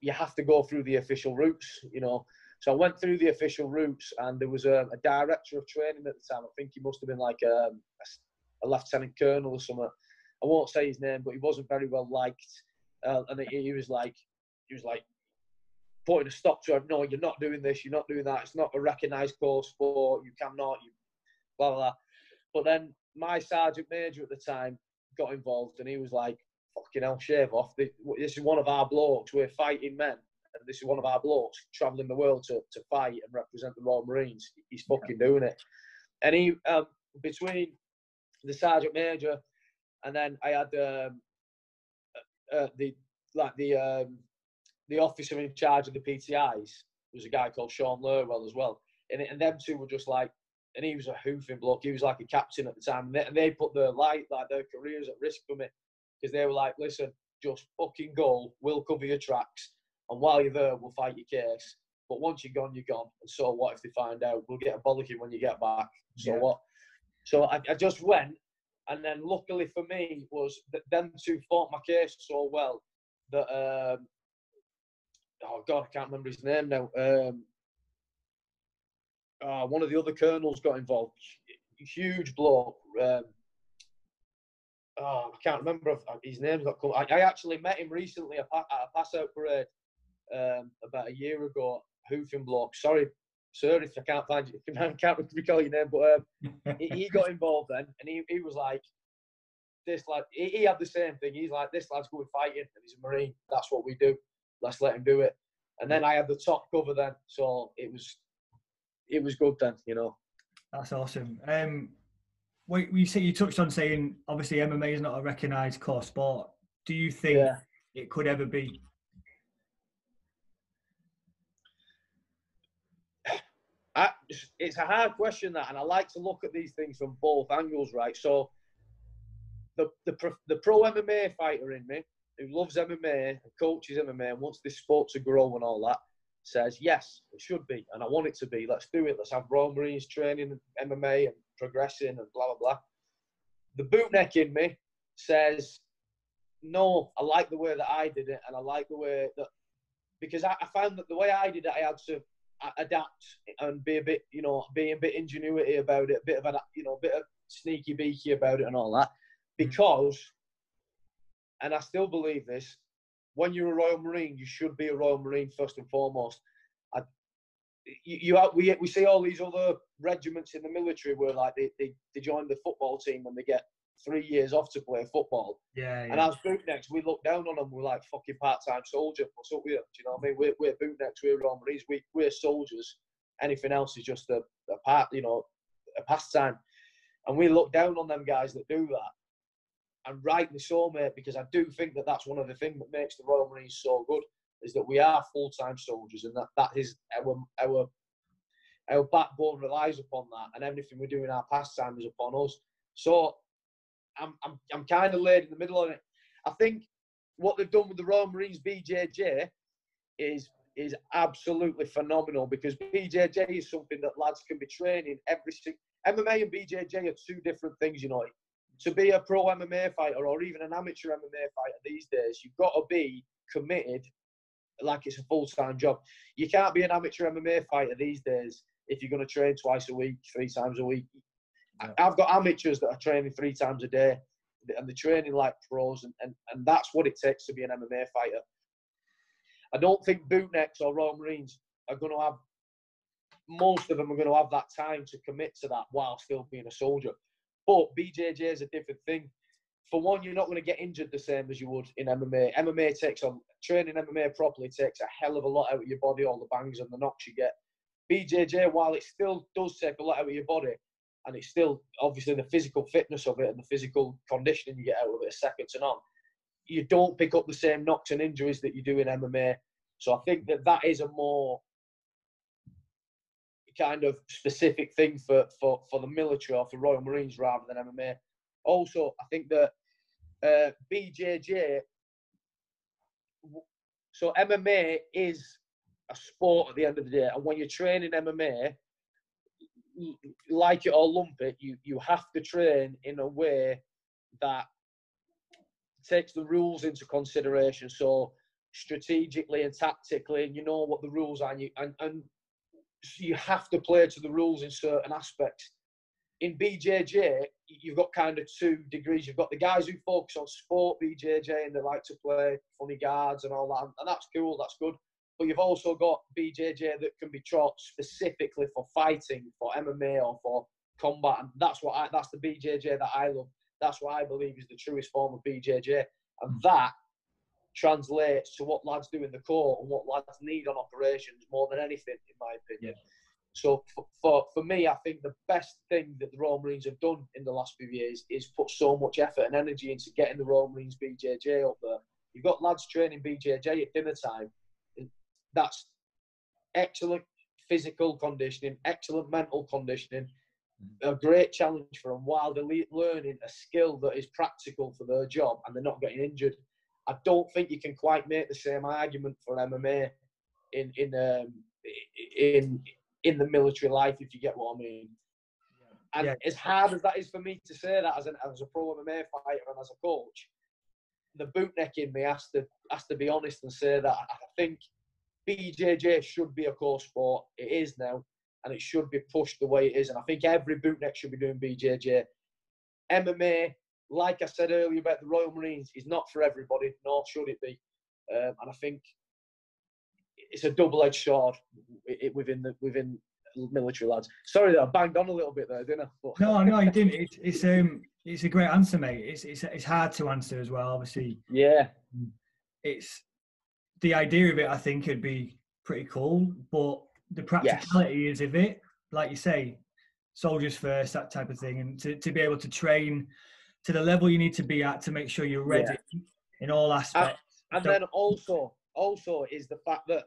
you have to go through the official routes, you know. So I went through the official routes, and there was a, a director of training at the time. I think he must have been like a, a lieutenant colonel or something. I won't say his name, but he wasn't very well liked, uh, and he, he was like he was like. putting a stop to it. No, you're not doing this, you're not doing that, it's not a recognised course for, you cannot, you blah, blah, blah. But then my sergeant major at the time got involved, and he was like, fucking hell, shave off. This is one of our blokes, we're fighting men, and this is one of our blokes travelling the world to, to fight and represent the Royal Marines. He's fucking doing it. And he, um, between the sergeant major, and then I had um, uh, the, like the, um, the officer in charge of the P T Is was a guy called Sean Lurwell as well. And, and them two were just like, and he was a hoofing bloke. He was like a captain at the time. And they, and they put their life, like their careers at risk from it, because they were like, listen, just fucking go. We'll cover your tracks. And while you're there, we'll fight your case. But once you're gone, you're gone. And so what if they find out? We'll get a bollocking when you get back. So yeah. what? So I, I just went. And then luckily for me was that them two fought my case so well that, um, oh God, I can't remember his name now. Um, oh, one of the other colonels got involved. Huge bloke. Um, oh, I can't remember if his name's not come. I, I actually met him recently at a pass-out parade um, about a year ago. Hoofing bloke. Sorry, sir, if I can't find you, I can't recall your name. But um, he, he got involved then, and he, he was like, this lad. He, he had the same thing. He's like, this lad's going fighting, and he's a Marine. That's what we do. Let's let him do it. And then I had the top cover then, so it was it was good then, you know. That's awesome. Um, wait, you say you touched on saying obviously M M A is not a recognised core sport. Do you think yeah. it could ever be? I, it's a hard question, that, and I like to look at these things from both angles, right? So the the, the pro M M A fighter in me, who loves M M A and coaches M M A and wants this sport to grow and all that, says, yes, it should be, and I want it to be. Let's do it. Let's have Royal Marines training M M A and progressing and blah, blah, blah. The bootneck in me says, no, I like the way that I did it, and I like the way that, because I, I found that the way I did it, I had to adapt and be a bit, you know, be a bit ingenuity about it, a bit of a, you know, a bit of sneaky beaky about it and all that, because, and I still believe this, when you're a Royal Marine, you should be a Royal Marine first and foremost. I, you, you have, we we see all these other regiments in the military where like they they, they join the football team and they get three years off to play football. Yeah. yeah. And as bootnecks, we look down on them. We're like fucking part-time soldier. What's up with them? Do you know what I mean? We're, we're bootnecks. We're Royal Marines. We we're soldiers. Anything else is just a, a part, you know, a pastime. And we look down on them guys that do that. And rightly so, mate, because I do think that that's one of the things that makes the Royal Marines so good, is that we are full-time soldiers, and that, that is our, our, our backbone relies upon that, and everything we do in our pastime is upon us. So I'm, I'm, I'm kind of laid in the middle on it. I think what they've done with the Royal Marines B J J is, is absolutely phenomenal, because B J J is something that lads can be training every single... M M A and B J J are two different things, you know. To be a pro M M A fighter or even an amateur M M A fighter these days, you've got to be committed like it's a full-time job. You can't be an amateur M M A fighter these days if you're going to train twice a week, three times a week. Yeah. I've got amateurs that are training three times a day and they're training like pros, and, and, and that's what it takes to be an M M A fighter. I don't think bootnecks or Royal Marines are going to have, most of them are going to have that time to commit to that while still being a soldier. But B J J is a different thing. For one, you're not going to get injured the same as you would in M M A. M M A takes on, training M M A properly takes a hell of a lot out of your body, all the bangs and the knocks you get. B J J, while it still does take a lot out of your body, and it's still, obviously, the physical fitness of it and the physical conditioning you get out of it is second to none. You don't pick up the same knocks and injuries that you do in M M A. So I think that that is a more kind of specific thing for, for, for the military or for Royal Marines rather than M M A. Also, I think that uh, B J J, so M M A is a sport at the end of the day, and when you're training M M A, like it or lump it, you, you have to train in a way that takes the rules into consideration, so strategically and tactically, and you know what the rules are, and, you, and, and you have to play to the rules in certain aspects. In B J J, you've got kind of two degrees. You've got the guys who focus on sport B J J and they like to play funny guards and all that, and that's cool, that's good. But you've also got B J J that can be taught specifically for fighting, for M M A or for combat, and that's what I, that's the B J J that I love. That's what I believe is the truest form of B J J, and that translates to what lads do in the court and what lads need on operations more than anything, in my opinion. Yeah. So for, for for me, I think the best thing that the Royal Marines have done in the last few years is put so much effort and energy into getting the Royal Marines B J J up there. You've got lads training B J J at dinner time. That's excellent physical conditioning, excellent mental conditioning, a great challenge for them while they're learning a skill that is practical for their job and they're not getting injured. I don't think you can quite make the same argument for M M A in in um, in in the military life, if you get what I mean. Yeah. And yeah. as hard as that is for me to say that as an as a pro M M A fighter and as a coach, the bootneck in me has to has to be honest and say that I think B J J should be a core sport. It is now, and it should be pushed the way it is. And I think every bootneck should be doing B J J. M M A, like I said earlier about the Royal Marines, is not for everybody, nor should it be. Um, and I think it's a double-edged sword within the within military lads. Sorry that I banged on a little bit there, didn't I? But no, no, you didn't. It's it's um it's a great answer, mate. It's it's it's hard to answer as well, obviously. Yeah. It's the idea of it. I think it'd be pretty cool, but the practicality yes. is of it, like you say, soldiers first, that type of thing, and to to be able to train to the level you need to be at to make sure you're ready yeah. in all aspects. And, and then also, also is the fact that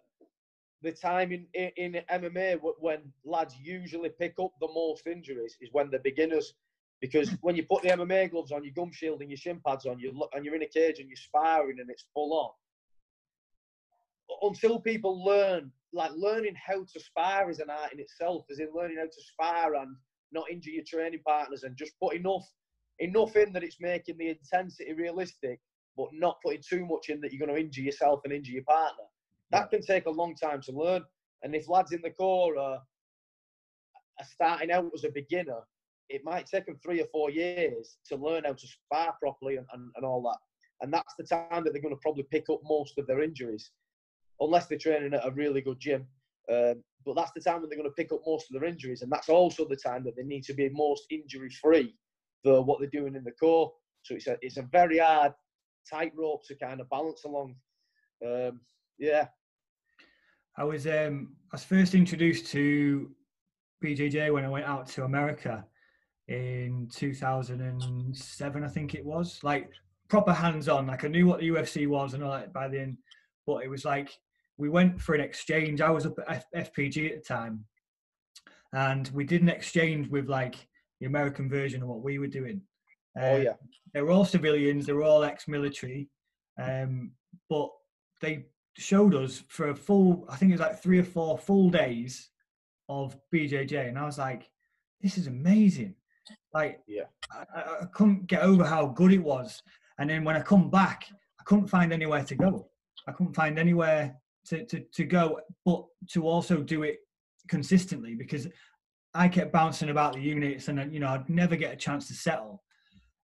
the time in, in, in M M A when lads usually pick up the most injuries is when they're beginners. Because when you put the M M A gloves on, your gum shield and your shin pads on, you look, and you're in a cage and you're sparring and it's full on. Until people learn, like learning how to spar is an art in itself, as in learning how to spar and not injure your training partners and just put enough, enough in that it's making the intensity realistic, but not putting too much in that you're going to injure yourself and injure your partner. That can take a long time to learn. And if lads in the core are, are starting out as a beginner, it might take them three or four years to learn how to spar properly and, and, and all that. And that's the time that they're going to probably pick up most of their injuries, unless they're training at a really good gym. Um, but that's the time when they're going to pick up most of their injuries. And that's also the time that they need to be most injury-free for what they're doing in the core. So it's a, it's a very hard tightrope to kind of balance along. Um, yeah. I was, um, I was first introduced to B J J when I went out to America in two thousand seven, I think it was. Like, proper hands-on. Like, I knew what the U F C was and all that by then. But it was like, we went for an exchange. I was up at F- FPG at the time. And we did an exchange with, like, the American version of what we were doing. Um, oh, yeah. They were all civilians. They were all ex-military. Um, but they showed us for a full, I think it was like three or four full days of B J J. And I was like, this is amazing. Like, yeah. I, I couldn't get over how good it was. And then when I come back, I couldn't find anywhere to go. I couldn't find anywhere to, to, to go, but to also do it consistently, because I kept bouncing about the units and, you know, I'd never get a chance to settle.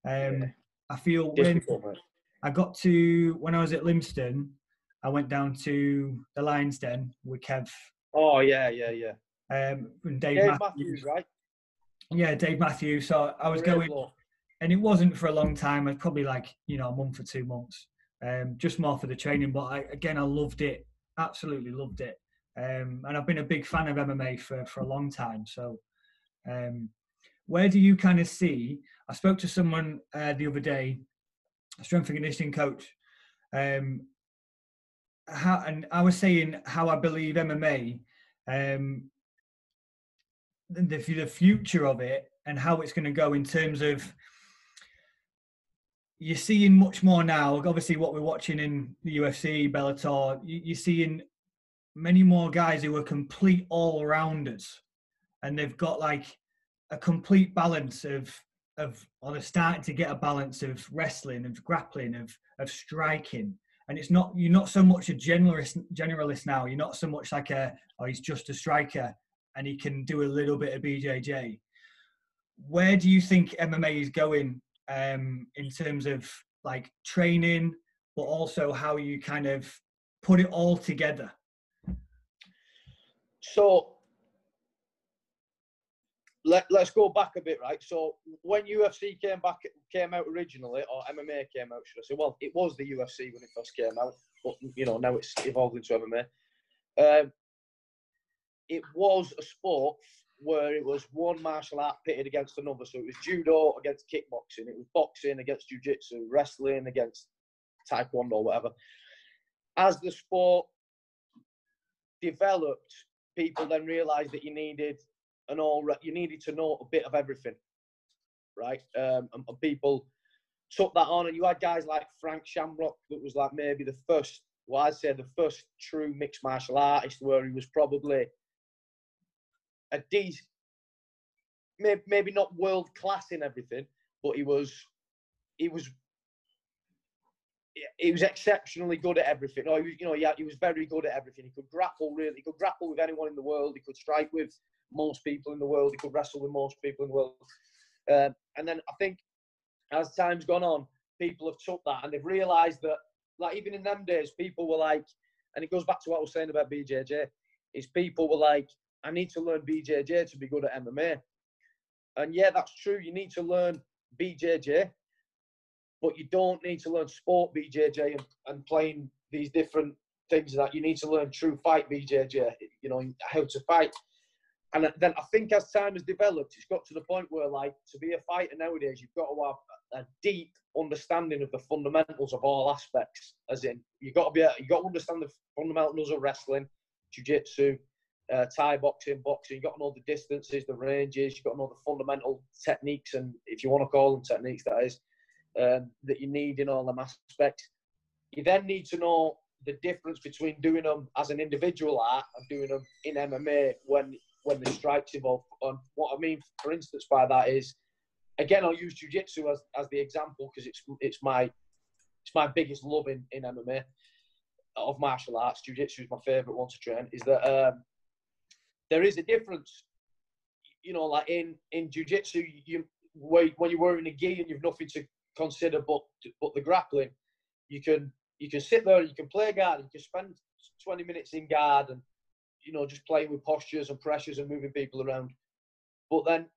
Um, yeah. I feel when I got to, when I was at Limston, I went down to the Lion's Den with Kev. Oh, yeah, yeah, yeah. Um, and Dave, Dave Matthews, Matthews, right? Yeah, Dave Matthews. So I was Real going, law. and it wasn't for a long time. It was probably like, you know, a month or two months. Um, just more for the training, but I, again, I loved it, absolutely loved it, um, and I've been a big fan of M M A for, for a long time. So, um, where do you kind of see? I spoke to someone uh, the other day, a strength and conditioning coach, um, how, and I was saying how I believe M M A, um, the the future of it, and how it's going to go in terms of. You're seeing much more now, obviously what we're watching in the U F C, Bellator, you're seeing many more guys who are complete all-rounders and they've got like a complete balance of, of or they're starting to get a balance of wrestling, of grappling, of of striking. And it's not, you're not so much a generalist, generalist now, you're not so much like a, oh, he's just a striker and he can do a little bit of B J J. Where do you think M M A is going? Um, in terms of like training, but also how you kind of put it all together? So let, let's go back a bit, right? So when U F C came back, came out originally, or M M A came out, should I say? Well, it was the U F C when it first came out, but you know, now it's evolved into M M A. Um, it was a sport where it was one martial art pitted against another. So it was judo against kickboxing. It was boxing against jiu-jitsu, wrestling against taekwondo, whatever. As the sport developed, people then realised that you needed an all. You needed to know a bit of everything, right? Um, and, and people took that on. And you had guys like Frank Shamrock, that was like maybe the first, well, I'd say the first true mixed martial artist, where he was probably... a decent, maybe not world class in everything, but he was, he was, he was exceptionally good at everything. Or he was, you know, he, had, he was very good at everything. He could grapple really, he could grapple with anyone in the world. He could strike with most people in the world. He could wrestle with most people in the world. Um, and then I think as time's gone on, people have took that and they've realised that, like even in them days, people were like, and it goes back to what I was saying about B J J, is people were like, I need to learn B J J to be good at M M A. And yeah, that's true. You need to learn B J J, but you don't need to learn sport B J J and, and playing these different things that you need to learn true fight B J J, you know, how to fight. And then I think as time has developed, it's got to the point where, like, to be a fighter nowadays, you've got to have a deep understanding of the fundamentals of all aspects. As in, you've got to be, a, you've got to understand the fundamentals of wrestling, jiu-jitsu, uh, Thai boxing, boxing. You've got to know the distances, the ranges. You've got to know the fundamental techniques, and if you want to call them techniques, that is, um, that you need in all them aspects. You then need to know the difference between doing them as an individual art and doing them in M M A when when the strikes evolve. And what I mean, for instance, by that is, again, I'll use jiu-jitsu as, as the example because it's it's my it's my biggest love in, in M M A of martial arts. Jiu-jitsu is my favourite one to train. Is that um, there is a difference, you know, like in in jiu-jitsu, you when you're wearing a gi and you've nothing to consider but but the grappling, you can. You can sit there and you can play guard. You can spend twenty minutes in guard and, you know, just playing with postures and pressures and moving people around. But then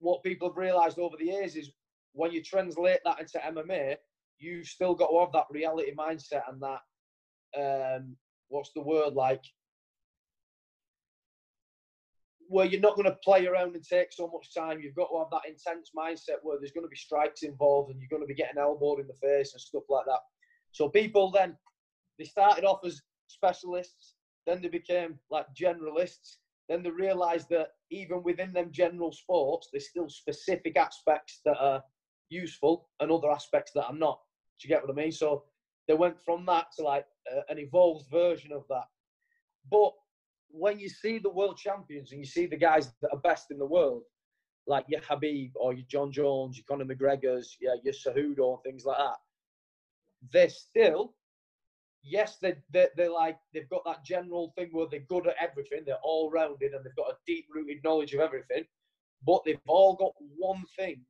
what people have realised over the years is when you translate that into M M A, you've still got to have that reality mindset and that, um, what's the word, like, where you're not going to play around and take so much time. You've got to have that intense mindset where there's going to be strikes involved and you're going to be getting elbowed in the face and stuff like that. So people then, they started off as specialists, then they became like generalists, then they realised that even within them general sports, there's still specific aspects that are useful and other aspects that are not. Do you get what I mean? So they went from that to like uh, an evolved version of that. But when you see the world champions and you see the guys that are best in the world, like your Habib or your John Jones, your Conor McGregor's, yeah, your Cejudo and things like that, they're still, yes, they they they're like they've got that general thing where they're good at everything, they're all rounded, and they've got a deep rooted knowledge of everything. But they've all got one thing,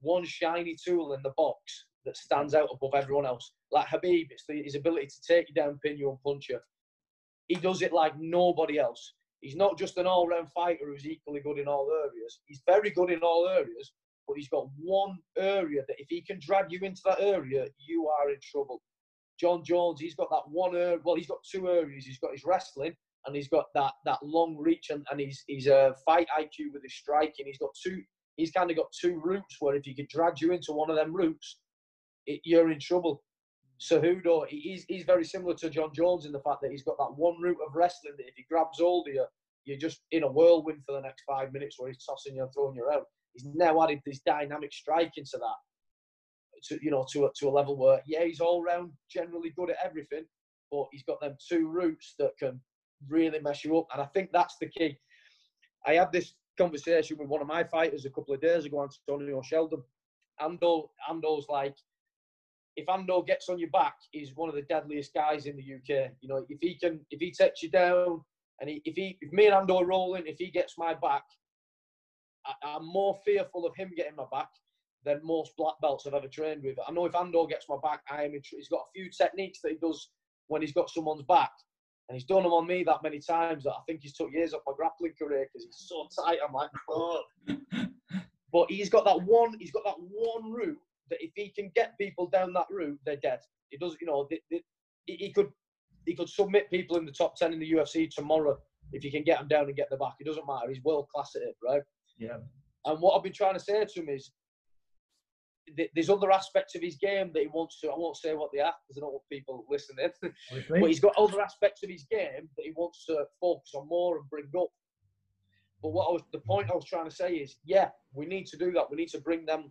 one shiny tool in the box that stands out above everyone else. Like Habib, it's the, his ability to take you down, pin you, and punch you. He does it like nobody else. He's not just an all-round fighter who's equally good in all areas. He's very good in all areas. But he's got one area that if he can drag you into that area, you are in trouble. John Jones, he's got that one area. Well, he's got two areas. He's got his wrestling and he's got that that long reach and, and he's, he's a fight I Q with his striking. He's got two, he's kind of got two routes where if he could drag you into one of them routes, it, you're in trouble. Cejudo, he's, he's very similar to John Jones in the fact that he's got that one route of wrestling that if he grabs hold of you, you're just in a whirlwind for the next five minutes where he's tossing you and throwing you out. He's now added this dynamic striking to that, to, you know, to, to a level where, yeah, he's all-round generally good at everything, but he's got them two routes that can really mess you up. And I think that's the key. I had this conversation with one of my fighters a couple of days ago, Antonio Sheldon. Ando, Ando's like, if Ando gets on your back, he's one of the deadliest guys in the U K. You know, if he can, if he takes you down, and he, if he, if me and Ando are rolling, if he gets my back, I'm more fearful of him getting my back than most black belts I've ever trained with. I know if Andor gets my back, I am in tr- he's got a few techniques that he does when he's got someone's back. And he's done them on me that many times that I think he's took years off my grappling career because he's so tight. I'm like, oh. But he's got that one, he's got that one route that if he can get people down that route, they're dead. It does, you know, they, they, he could he could submit people in the top ten in the U F C tomorrow if he can get them down and get their back. It doesn't matter. He's world class at it, right? Yeah, and what I've been trying to say to him is th- there's other aspects of his game that he wants to, I won't say what they are because I don't want people listening, but he's got other aspects of his game that he wants to focus on more and bring up. But what I was, the point I was trying to say is, yeah, we need to do that. We need to bring them,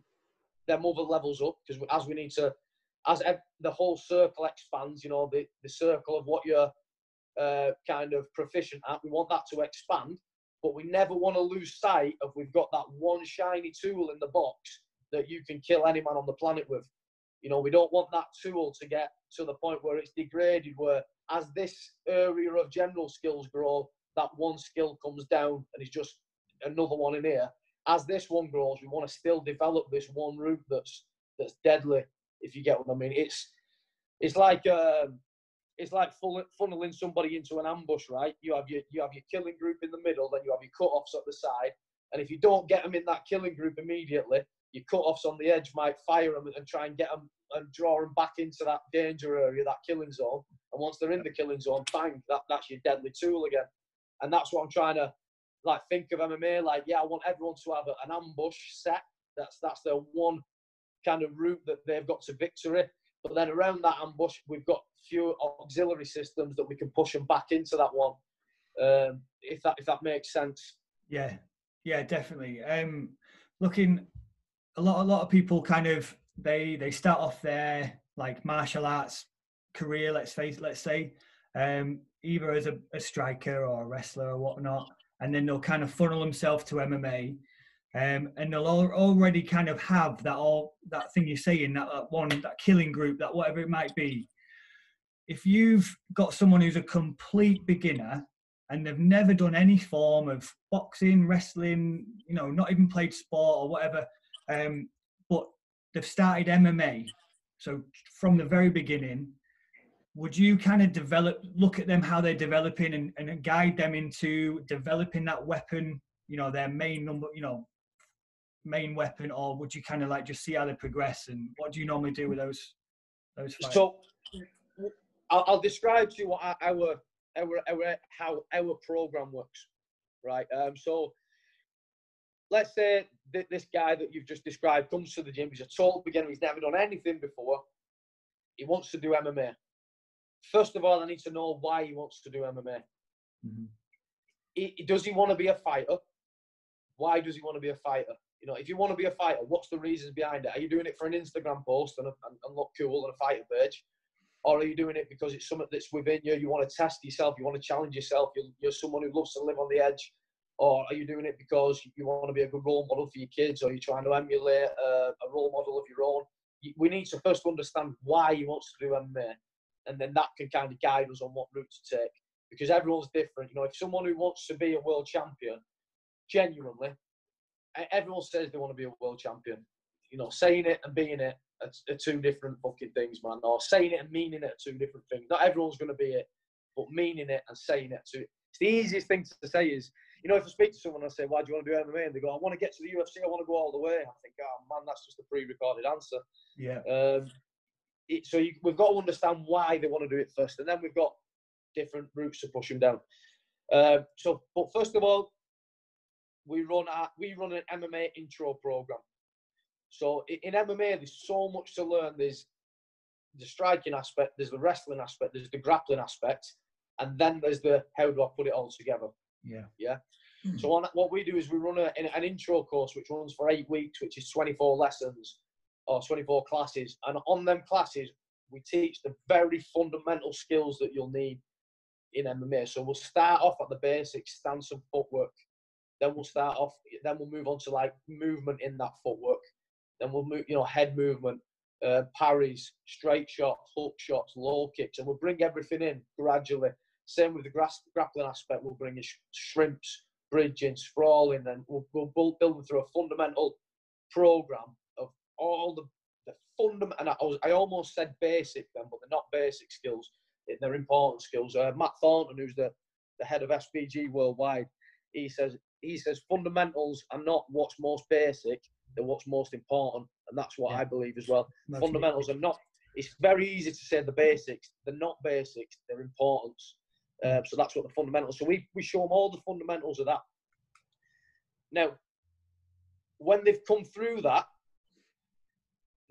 them other levels up because as we need to, as the whole circle expands, you know, the, the circle of what you're uh, kind of proficient at, we want that to expand. But we never want to lose sight of we've got that one shiny tool in the box that you can kill any man on the planet with. You know, we don't want that tool to get to the point where it's degraded, where as this area of general skills grow, that one skill comes down and it's just another one in here. As this one grows, we want to still develop this one route that's that's deadly, if you get what I mean. It's it's like... Um, It's like funneling somebody into an ambush, right? You have your you have your killing group in the middle, then you have your cut-offs at the side. And if you don't get them in that killing group immediately, your cut-offs on the edge might fire them and try and get them and draw them back into that danger area, that killing zone. And once they're in the killing zone, bang, that, that's your deadly tool again. And that's what I'm trying to like think of M M A. Like, yeah, I want everyone to have an ambush set. That's, that's their one kind of route that they've got to victory. But then around that ambush, we've got few auxiliary systems that we can push them back into that one. um, if that if that makes sense. Yeah, yeah, definitely. Um, looking, a lot a lot of people kind of they they start off their like martial arts career, let's face let's say, um, either as a, a striker or a wrestler or whatnot, and then they'll kind of funnel themselves to M M A. Um, and they'll all already kind of have that all that thing you're saying, that, that one, that killing group, that whatever it might be. If you've got someone who's a complete beginner and they've never done any form of boxing, wrestling, you know, not even played sport or whatever, um, but they've started M M A, so from the very beginning, would you kind of develop, look at them, how they're developing, and, and guide them into developing that weapon, you know, their main number, you know, main weapon, or would you kind of like just see how they progress, and what do you normally do with those those fights? So I'll, I'll describe to you what our, our, our how our program works, right? Um, so let's say that this guy that you've just described comes to the gym, he's a total beginner, he's never done anything before, he wants to do M M A. First of all, I need to know why he wants to do M M A. Mm-hmm. he, does he want to be a fighter? Why does he want to be a fighter? You know, if you want to be a fighter, what's the reasons behind it? Are you doing it for an Instagram post and, a, and, and look cool on a fighter page? Or are you doing it because it's something that's within you, you want to test yourself, you want to challenge yourself, you're, you're someone who loves to live on the edge? Or are you doing it because you want to be a good role model for your kids, or you're trying to emulate a, a role model of your own? We need to first understand why he wants to do M M A, and then that can kind of guide us on what route to take. Because everyone's different. You know, if someone who wants to be a world champion, genuinely, everyone says they want to be a world champion. You know, saying it and being it are, are two different fucking things, man. Or saying it and meaning it are two different things. Not everyone's going to be it, but meaning it and saying it too. It's the easiest thing to say is, you know, if I speak to someone and I say, why do you want to do M M A? And they go, I want to get to the U F C. I want to go all the way. I think, oh, man, that's just a pre-recorded answer. Yeah. Um, it, so you, we've got to understand why they want to do it first. And then we've got different routes to push them down. Uh, so, but first of all, we run our, we run an M M A intro program. So in M M A, there's so much to learn. There's the striking aspect, there's the wrestling aspect, there's the grappling aspect, and then there's the how do I put it all together? Yeah, yeah. Mm-hmm. So on, what we do is we run a, an intro course which runs for eight weeks, which is twenty-four lessons or twenty-four classes, and on them classes we teach the very fundamental skills that you'll need in M M A. So we'll start off at the basics, stance and footwork. Then we'll start off, then we'll move on to like movement in that footwork. Then we'll move, you know, head movement, uh, parries, straight shots, hook shots, low kicks, and we'll bring everything in gradually. Same with the grass, grappling aspect, we'll bring in sh shrimps, bridging, sprawling, and we'll, we'll build them through a fundamental program of all the, the fundamental, and I, was, I almost said basic then, but they're not basic skills. They're important skills. Uh, Matt Thornton, who's the, the head of S B G worldwide, he says he says fundamentals are not what's most basic, they're what's most important, and that's what yeah. I believe as well. That's fundamentals it. are not. It's very easy to say the basics. They're not basics. They're important. Uh, so that's what the fundamentals. So we we show them all the fundamentals of that. Now, when they've come through that,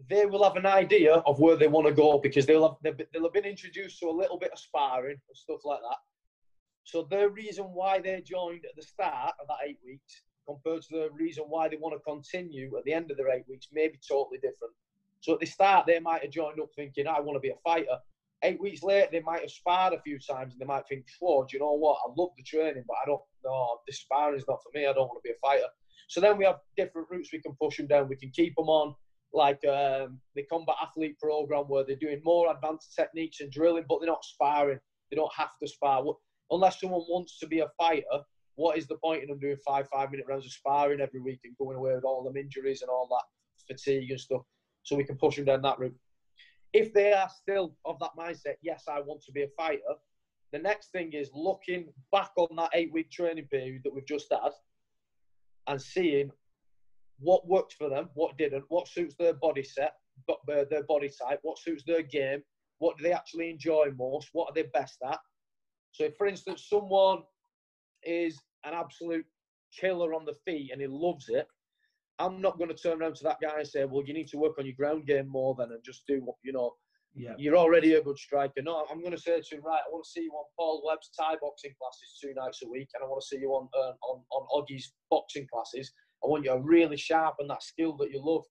they will have an idea of where they want to go, because they'll have, they'll have been introduced to a little bit of sparring and stuff like that. So the reason why they joined at the start of that eight weeks compared to the reason why they want to continue at the end of their eight weeks may be totally different. So at the start, they might have joined up thinking, I want to be a fighter. Eight weeks later, they might have sparred a few times and they might think, whoa, do you know what? I love the training, but I don't know, this sparring is not for me. I don't want to be a fighter. So then we have different routes we can push them down. We can keep them on like um, the combat athlete program, where they're doing more advanced techniques and drilling, but they're not sparring. They don't have to spar. Unless someone wants to be a fighter, what is the point in them doing five five-minute rounds of sparring every week and going away with all them injuries and all that fatigue and stuff? So we can push them down that route. If they are still of that mindset, yes, I want to be a fighter, the next thing is looking back on that eight-week training period that we've just had and seeing what worked for them, what didn't, what suits their body set, their body type, what suits their game, what do they actually enjoy most, what are they best at. So if, for instance, someone is an absolute killer on the feet and he loves it, I'm not going to turn around to that guy and say, well, you need to work on your ground game more than and just do what, you know, Yeah. You're already a good striker. No, I'm going to say to him, right, I want to see you on Paul Webb's Thai boxing classes two nights a week, and I want to see you on uh, on, on Oggie's boxing classes. I want you to really sharpen that skill that you love.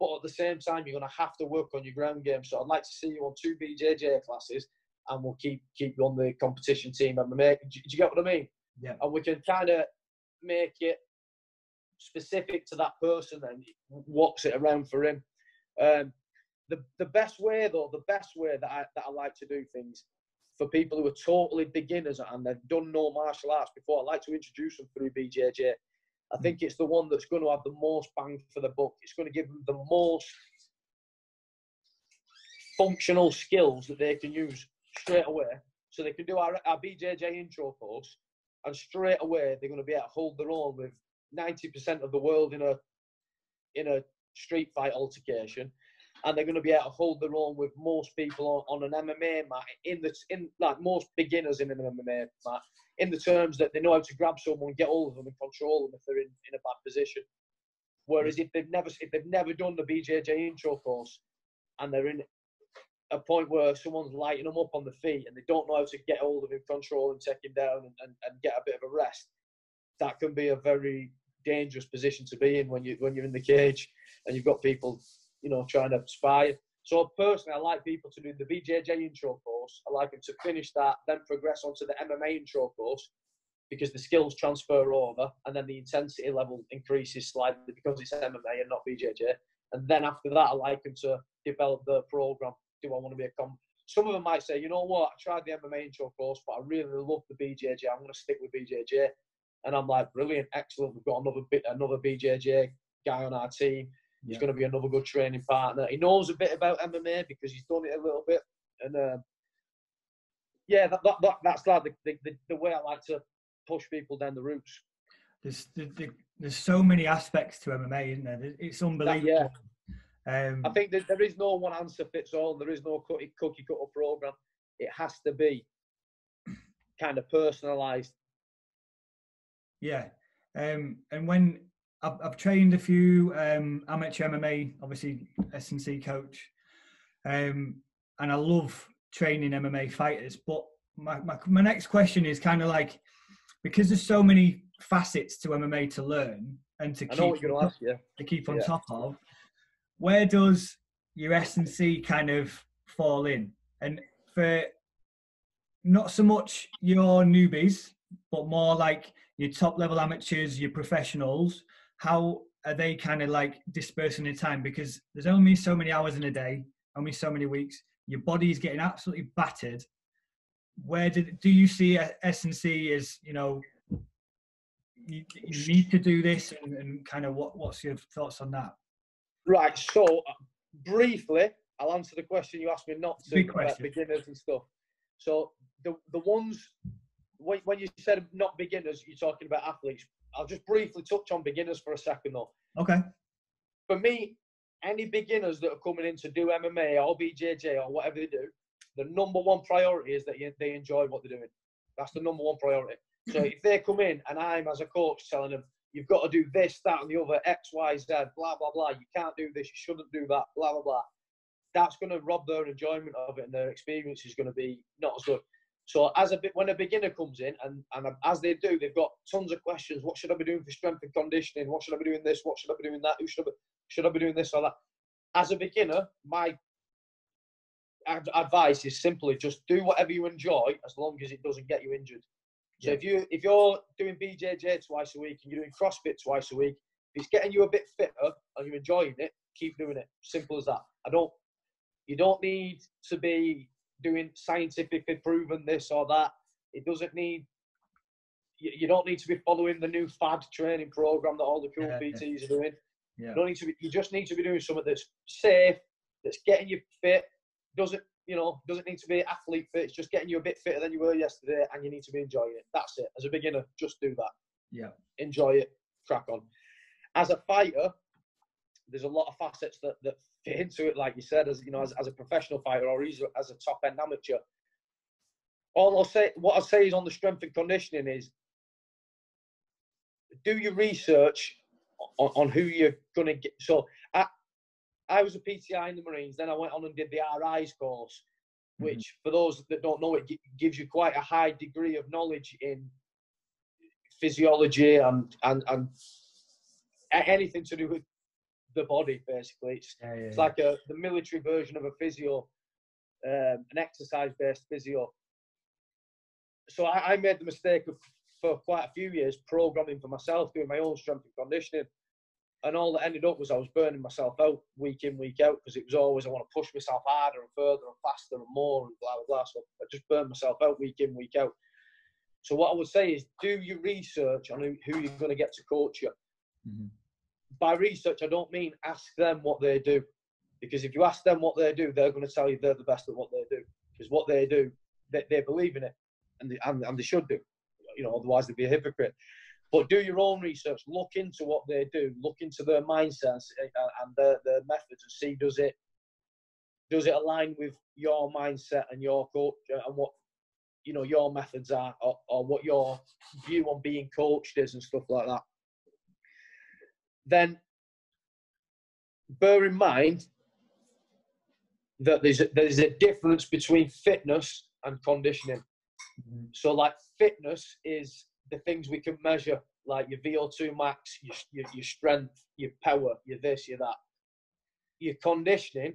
But at the same time, you're going to have to work on your ground game. So I'd like to see you on two B J J classes, and we'll keep keep you on the competition team. And make, do you get what I mean? Yeah. And we can kind of make it specific to that person and walks it around for him. Um, the the best way though, the best way that I that I like to do things for people who are totally beginners and they've done no martial arts before, I like to introduce them through B J J. I think it's the one that's going to have the most bang for the buck. It's going to give them the most functional skills that they can use straight away. So they can do our, our B J J intro course, and straight away they're going to be able to hold their own with ninety percent of the world in a in a street fight altercation, and they're going to be able to hold their own with most people on, on an M M A mat, in the in like most beginners in an M M A mat, in the terms that they know how to grab someone, get hold of them, and control them if they're in, in a bad position. Whereas if they've never if they've never done the B J J intro course, and they're in a point where someone's lighting them up on the feet and they don't know how to get hold of him, control him, take him down, and, and, and get a bit of a rest, that can be a very dangerous position to be in when you when you're in the cage and you've got people, you know, trying to spy. So personally, I like people to do the B J J intro course. I like them to finish that, then progress onto the M M A intro course, because the skills transfer over, and then the intensity level increases slightly because it's M M A and not B J J. And then after that, I like them to develop the program. Do I want to be a comp? Some of them might say, you know what, I tried the M M A intro course, but I really love the B J J. I'm going to stick with B J J. And I'm like, brilliant, excellent. We've got another bit, another B J J guy on our team. He's yeah. going to be another good training partner. He knows a bit about M M A because he's done it a little bit. And uh, yeah, that, that, that that's like the, the the way I like to push people down the routes. There's the, the, there's so many aspects to M M A, isn't there? It's unbelievable. That, yeah. Um, I think that there is no one answer fits all. There is no cookie cutter program. It has to be kind of personalised. Yeah, um, and when I've, I've trained a few um, amateur M M A, obviously S and C coach, um, and I love training M M A fighters. But my, my my next question is kind of like, because there's so many facets to M M A to learn and to I keep know what you're gonna ask, yeah. to keep on yeah. top of. Where does your S and C kind of fall in? And for not so much your newbies, but more like your top level amateurs, your professionals, how are they kind of like dispersing their time? Because there's only so many hours in a day, only so many weeks. Your body's getting absolutely battered. Where did, do you see S and C as, you know, you, you need to do this, and, and kind of what, what's your thoughts on that? Right, so uh, briefly, I'll answer the question you asked me not to about beginners and stuff. So the the ones, when, when you said not beginners, you're talking about athletes. I'll just briefly touch on beginners for a second though. Okay. For me, any beginners that are coming in to do M M A or B J J or whatever they do, the number one priority is that they enjoy what they're doing. That's the number one priority. So if they come in and I'm as a coach telling them, you've got to do this, that, and the other, X, Y, Z, blah, blah, blah. You can't do this. You shouldn't do that, blah, blah, blah. That's going to rob their enjoyment of it, and their experience is going to be not as good. So as a bit, when a beginner comes in, and, and as they do, they've got tons of questions. What should I be doing for strength and conditioning? What should I be doing this? What should I be doing that? Who should I be, should I be doing this or that? As a beginner, my ad- advice is simply just do whatever you enjoy as long as it doesn't get you injured. So if, you, if you're doing B J J twice a week and you're doing CrossFit twice a week, if it's getting you a bit fitter and you're enjoying it, keep doing it. Simple as that. I don't. You don't need to be doing scientifically proven this or that. It doesn't need... You, you don't need to be following the new fad training program that all the cool yeah, P Ts yeah. are doing. Yeah. You don't need to be, you just need to be doing something that's safe, that's getting you fit, doesn't... You know, doesn't need to be athlete fit. It's just getting you a bit fitter than you were yesterday, and you need to be enjoying it. That's it. As a beginner, just do that. Yeah. Enjoy it. Crack on. As a fighter, there's a lot of facets that, that fit into it, like you said, as you know, as, as a professional fighter or as a top end amateur. All I'll say, what I'll say is on the strength and conditioning is, do your research on, on who you're gonna get. So, I, I was a P T I in the Marines, then I went on and did the R I's course, which mm-hmm. for those that don't know, it g gives you quite a high degree of knowledge in physiology and, and, and anything to do with the body, basically. It's, yeah, yeah, it's yeah. like a, the military version of a physio, um, an exercise-based physio. So I, I made the mistake of, for quite a few years, programming for myself, doing my own strength and conditioning. And all that ended up was I was burning myself out week in, week out, because it was always, I want to push myself harder and further and faster and more and blah, blah, blah. So I just burned myself out week in, week out. So what I would say is do your research on who you're going to get to coach you. Mm-hmm. By research, I don't mean ask them what they do. Because if you ask them what they do, they're going to tell you they're the best at what they do. Because what they do, they, they believe in it, and they, and, and they should do. You know, otherwise they'd be a hypocrite. But do your own research. Look into what they do. Look into their mindsets and their, their methods, and see does it does it align with your mindset and your culture and what you know your methods are, or, or what your view on being coached is and stuff like that. Then bear in mind that there's a, there's a difference between fitness and conditioning. Mm-hmm. So, like, fitness is the things we can measure, like your V O two max, your, your, your strength, your power, your this, your that. Your conditioning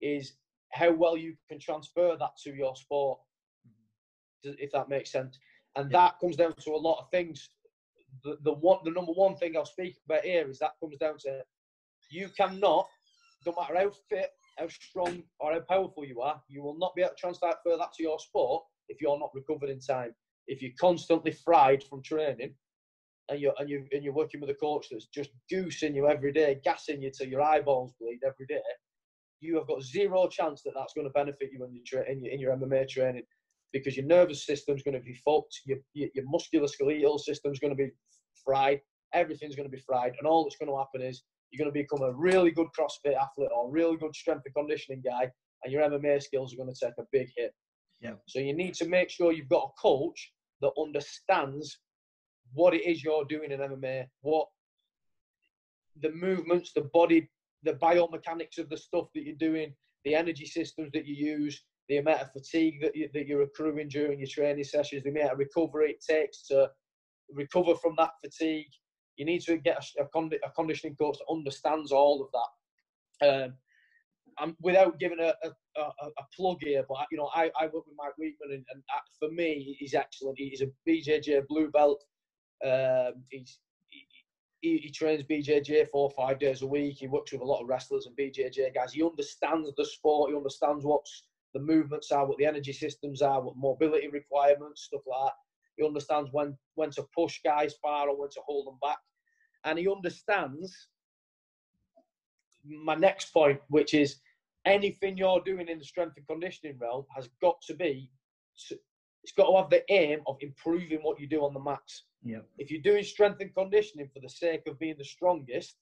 is how well you can transfer that to your sport, if that makes sense. And yeah. that comes down to a lot of things. The, the, one, the number one thing I'll speak about here is that comes down to you cannot, no matter how fit, how strong or how powerful you are, you will not be able to transfer that to your sport if you're not recovered in time. If you're constantly fried from training and you're, and, you, and you're working with a coach that's just goosing you every day, gassing you till your eyeballs bleed every day, you have got zero chance that that's going to benefit you in your, in your, in your M M A training, because your nervous system's going to be fucked, your, your, your musculoskeletal system's going to be fried, everything's going to be fried, and all that's going to happen is you're going to become a really good CrossFit athlete or a really good strength and conditioning guy, and your M M A skills are going to take a big hit. Yeah. So you need to make sure you've got a coach that understands what it is you're doing in M M A, what the movements, the body, the biomechanics of the stuff that you're doing, the energy systems that you use, the amount of fatigue that, you, that you're accruing during your training sessions, the amount of recovery it takes to recover from that fatigue. You need to get a, a, condi a conditioning coach that understands all of that. Um, I'm, without giving a, a, a, a plug here, but you know, I, I work with Mike Wheatman, and, and for me, he's excellent. He's a B J J blue belt. Um, he's, he, he, he trains B J J four or five days a week. He works with a lot of wrestlers and B J J guys. He understands the sport. He understands what the movements are, what the energy systems are, what mobility requirements, stuff like that. He understands when, when to push guys far or when to hold them back. And he understands my next point, which is anything you're doing in the strength and conditioning realm has got to be, it's got to have the aim of improving what you do on the mats. Yeah. If you're doing strength and conditioning for the sake of being the strongest,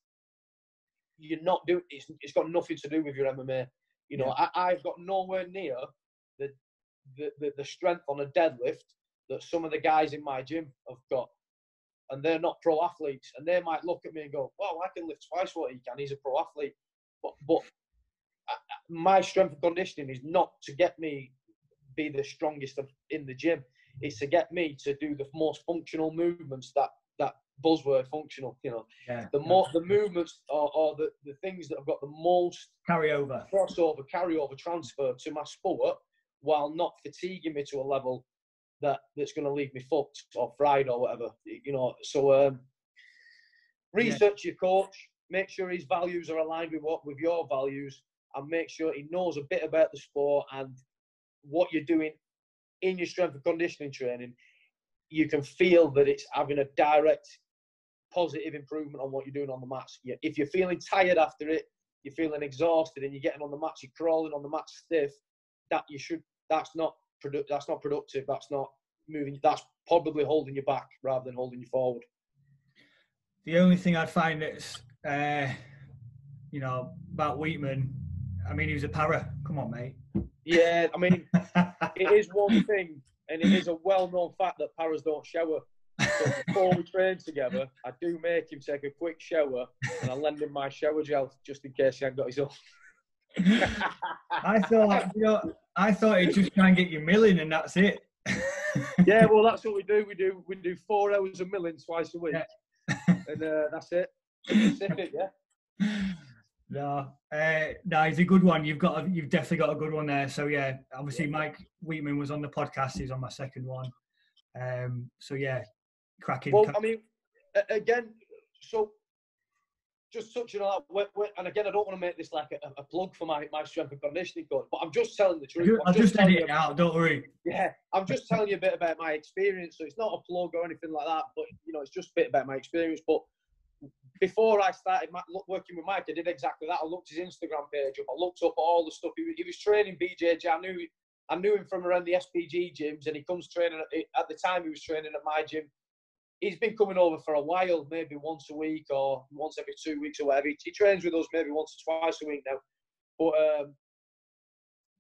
you're not doing, it's, it's got nothing to do with your M M A. You know, yeah. I, I've got nowhere near the the, the the strength on a deadlift that some of the guys in my gym have got. And they're not pro athletes, and they might look at me and go, "Wow, I can lift twice what he can. He's a pro athlete." But, but I, my strength and conditioning is not to get me be the strongest in the gym. It's to get me to do the most functional movements. That that buzzword, functional. You know, yeah, the more yeah. the movements are, are the the things that have got the most carryover, crossover, carryover, transfer to my sport, while not fatiguing me to a level that that's going to leave me fucked or fried or whatever, you know. So um, research yeah. your coach, make sure his values are aligned with what with your values, and make sure he knows a bit about the sport and what you're doing in your strength and conditioning training. You can feel that it's having a direct positive improvement on what you're doing on the mats. If you're feeling tired after it, you're feeling exhausted, and you're getting on the mats, you're crawling on the mats stiff, that you should. That's not. That's not productive. That's not moving. That's probably holding you back rather than holding you forward. The only thing I find is, uh, you know, about Wheatman. I mean, he was a para. Come on, mate. Yeah, I mean, it is one thing, and it is a well-known fact that paras don't shower. So before we train together, I do make him take a quick shower, and I lend him my shower gel just in case he hadn't got his own. I thought, you know, I thought he'd just try and get you milling and that's it. Yeah, well, that's what we do. We do we do four hours of milling twice a week, yeah. and uh, that's it. Specific, yeah. No, uh, no, he's a good one. You've got, a, you've definitely got a good one there. So yeah, obviously yeah. Mike Wheatman was on the podcast. He's on my second one. Um, so yeah, cracking. Well, I mean, again, so just touching on that, and again, I don't want to make this like a, a plug for my, my strength and conditioning coach, but I'm just telling the truth. I'll just, just edit it out, don't worry. Yeah, I'm just telling you a bit about my experience, so it's not a plug or anything like that, but, you know, it's just a bit about my experience. But before I started my, working with Mike, I did exactly that. I looked his Instagram page up, I looked up all the stuff. He was, he was training B J J. I knew, I knew him from around the S P G gyms, and he comes training, at, at the time he was training at my gym. He's been coming over for a while, maybe once a week or once every two weeks or whatever. He, he trains with us maybe once or twice a week now. But um,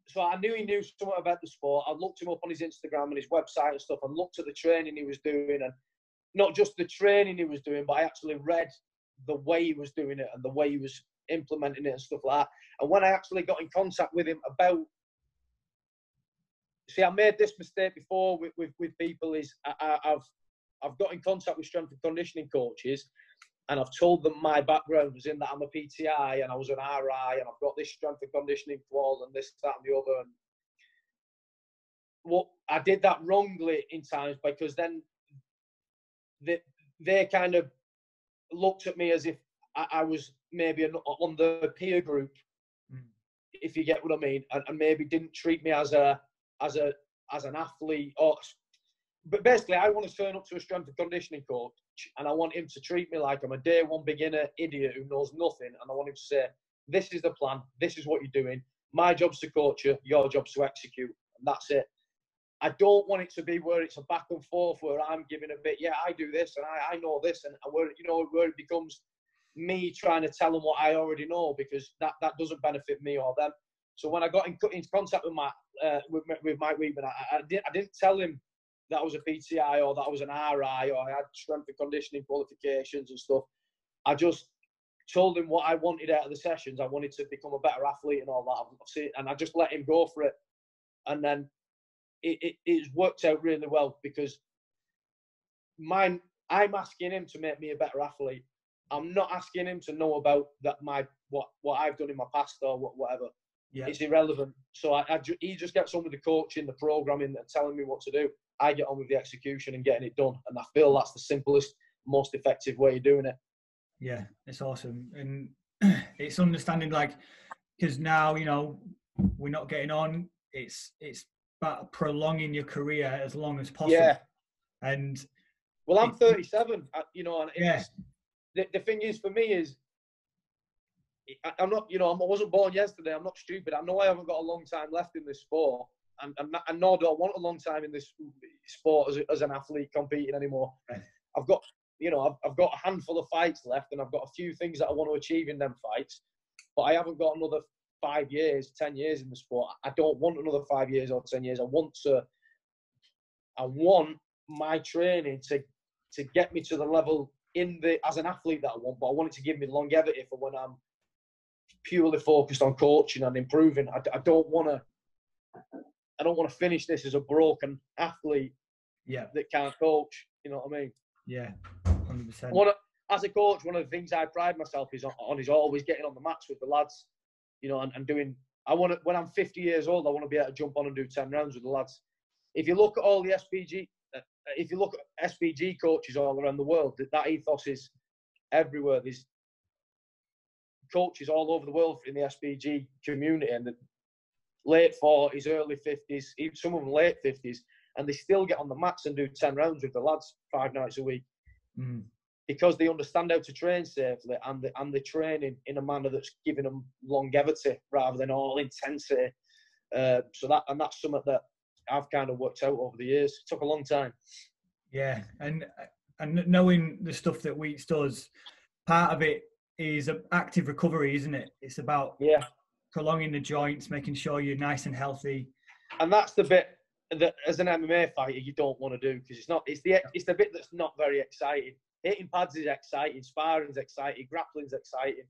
so I knew he knew something about the sport. I looked him up on his Instagram and his website and stuff, and looked at the training he was doing, and not just the training he was doing, but I actually read the way he was doing it and the way he was implementing it and stuff like that. And when I actually got in contact with him about, see, I made this mistake before with with, with people is I, I, I've. I've got in contact with strength and conditioning coaches, and I've told them my background was in that I'm a P T I and I was an R I and I've got this strength and conditioning wall and this, that and the other. And well, I did that wrongly in times, because then they, they kind of looked at me as if I, I was maybe on the peer group, mm. if you get what I mean, and, and maybe didn't treat me as a as a as an athlete or. But basically, I want to turn up to a strength and conditioning coach, and I want him to treat me like I'm a day one beginner idiot who knows nothing. And I want him to say, this is the plan. This is what you're doing. My job's to coach you. Your job's to execute. And that's it. I don't want it to be where it's a back and forth, where I'm giving a bit, yeah, I do this, and I, I know this. And where, you know, where it becomes me trying to tell them what I already know, because that, that doesn't benefit me or them. So when I got in, in contact with, my, uh, with, with Mike Wheatman, I, I, did, I didn't tell him that I was a P T I or that I was an R I or I had strength and conditioning qualifications and stuff. I just told him what I wanted out of the sessions. I wanted to become a better athlete and all that. I've seen, and I just let him go for it. And then it, it, it's worked out really well, because mine, I'm asking him to make me a better athlete. I'm not asking him to know about that my what, what I've done in my past or what, whatever. Yeah. It's irrelevant. So I, I, he just gets on with the coaching, the programming, and telling me what to do. I get on with the execution and getting it done. And I feel that's the simplest, most effective way of doing it. Yeah, it's awesome. And it's understanding, like, because now, you know, we're not getting on. It's it's about prolonging your career as long as possible. Yeah. And well, I'm thirty-seven, you know, and yeah. the, the thing is for me is, I, I'm not, you know, I wasn't born yesterday. I'm not stupid. I know I haven't got a long time left in this sport. And, and, and nor do I want a long time in this sport as, as an athlete competing anymore. I've got, you know, I've, I've got a handful of fights left, and I've got a few things that I want to achieve in them fights, but I haven't got another five years, ten years in the sport. I don't want another five years or ten years. I want to, I want my training to, to get me to the level in the, as an athlete that I want, but I want it to give me longevity for when I'm purely focused on coaching and improving. I, I don't want to, I don't want to finish this as a broken athlete yeah. that can't coach. You know what I mean? Yeah, one hundred percent. One, as a coach, one of the things I pride myself is on, on is always getting on the mats with the lads, you know, and, and doing... I want to, when I'm fifty years old, I want to be able to jump on and do ten rounds with the lads. If you look at all the S P G... If you look at S P G coaches all around the world, that, that ethos is everywhere. There's coaches all over the world in the S P G community, and the late forties, early fifties, even some of them late fifties, and they still get on the mats and do ten rounds with the lads five nights a week mm. because they understand how to train safely, and they, and they're training in a manner that's giving them longevity rather than all intensity. Uh, so that and that's something that I've kind of worked out over the years. It took a long time. Yeah, and and knowing the stuff that Wheats does, part of it is active recovery, isn't it? It's about yeah. prolonging the joints, making sure you're nice and healthy. And that's the bit that as an M M A fighter you don't want to do, because it's not it's the it's the bit that's not very exciting. Hitting pads is exciting, sparring's exciting, grappling's exciting.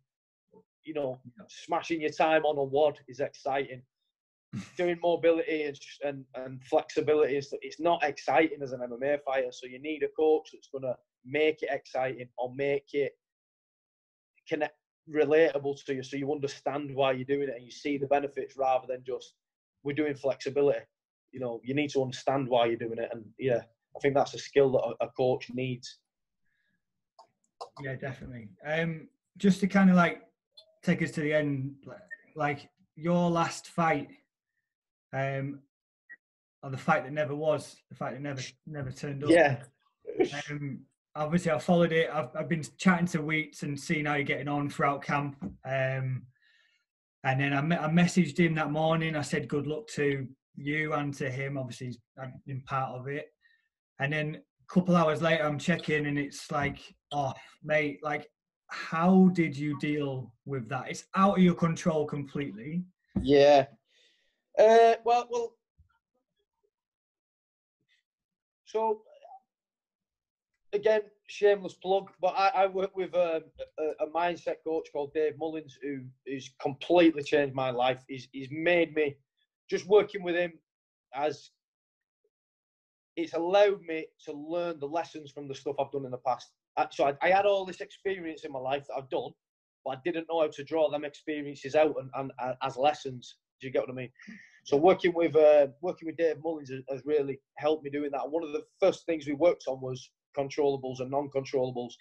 You know, smashing your time on a wad is exciting. Doing mobility and, and and flexibility is it's not exciting as an M M A fighter. So you need a coach that's gonna make it exciting or make it connect relatable to you, so you understand why you're doing it and you see the benefits, rather than just we're doing flexibility. You know, you need to understand why you're doing it, and yeah, I think that's a skill that a, a coach needs. Yeah, definitely. Um, just to kind of like take us to the end, like your last fight, um, or the fight that never was, the fight that never never turned up. Yeah. Um, obviously, I followed it. I've I've been chatting to Wheats and seeing how you're getting on throughout camp. Um, and then I me- I messaged him that morning. I said good luck to you and to him. Obviously, he's been part of it. And then a couple hours later, I'm checking, and it's like, oh, mate, like, how did you deal with that? It's out of your control completely. Yeah. Uh, well, well. So, again, shameless plug, but I, I work with a, a, a mindset coach called Dave Mullins, who has completely changed my life. He's, he's made me, just working with him, as it's allowed me to learn the lessons from the stuff I've done in the past. So I, I had all this experience in my life that I've done, but I didn't know how to draw them experiences out and, and, and as lessons. Do you get what I mean? So working with uh, working with Dave Mullins has, has really helped me doing that. One of the first things we worked on was controllables and non-controllables,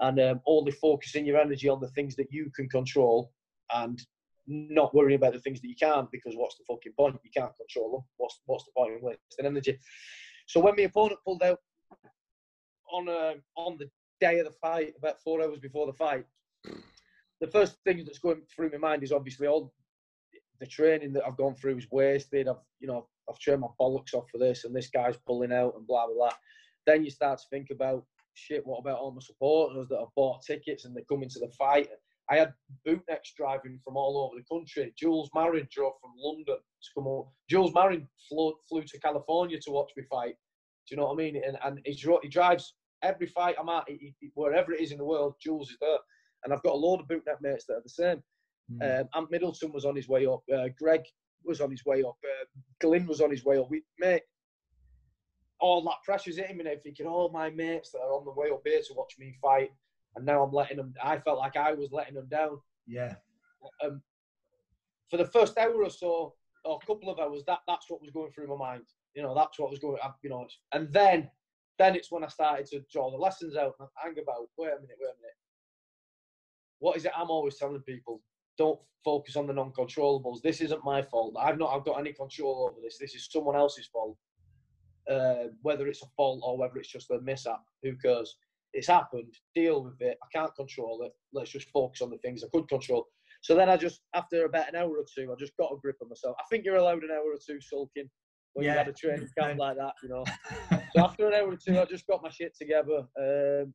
and um, only focusing your energy on the things that you can control and not worrying about the things that you can't, because what's the fucking point? You can't control them. What's, what's the point in wasting energy? So when my opponent pulled out on uh, on the day of the fight, about four hours before the fight, the first thing that's going through my mind is obviously all the training that I've gone through is wasted. I've, you know, I've trained my bollocks off for this, and this guy's pulling out and blah, blah, blah. Then you start to think about, shit, what about all my supporters that have bought tickets and they come into the fight? I had bootnecks driving from all over the country. Jules Marin drove from London to come up. Jules Marin flew, flew to California to watch me fight. Do you know what I mean? And, and he, he drives every fight I'm at, he, he, wherever it is in the world, Jules is there. And I've got a load of bootneck mates that are the same. Mm. Um, Ant Middleton was on his way up. Uh, Greg was on his way up. Uh, Glynn was on his way up. We, mate, all that pressure's hitting me now, thinking, oh, my mates that are on the way up here to watch me fight. And now I'm letting them, I felt like I was letting them down. Yeah. Um, for the first hour or so, or a couple of hours, that, that's what was going through my mind. You know, that's what was going, you know. And then, then it's when I started to draw the lessons out and hang about, wait a minute, wait a minute. What is it I'm always telling people? Don't focus on the non-controllables. This isn't my fault. I've not I've got any control over this. This is someone else's fault. Uh, whether it's a fault or whether it's just a mishap, who cares? It's happened, deal with it. I can't control it. Let's just focus on the things I could control. So then I just, after about an hour or two, I just got a grip on myself. I think you're allowed an hour or two sulking when yeah. you had a training camp like that, you know. So after an hour or two, I just got my shit together. Um,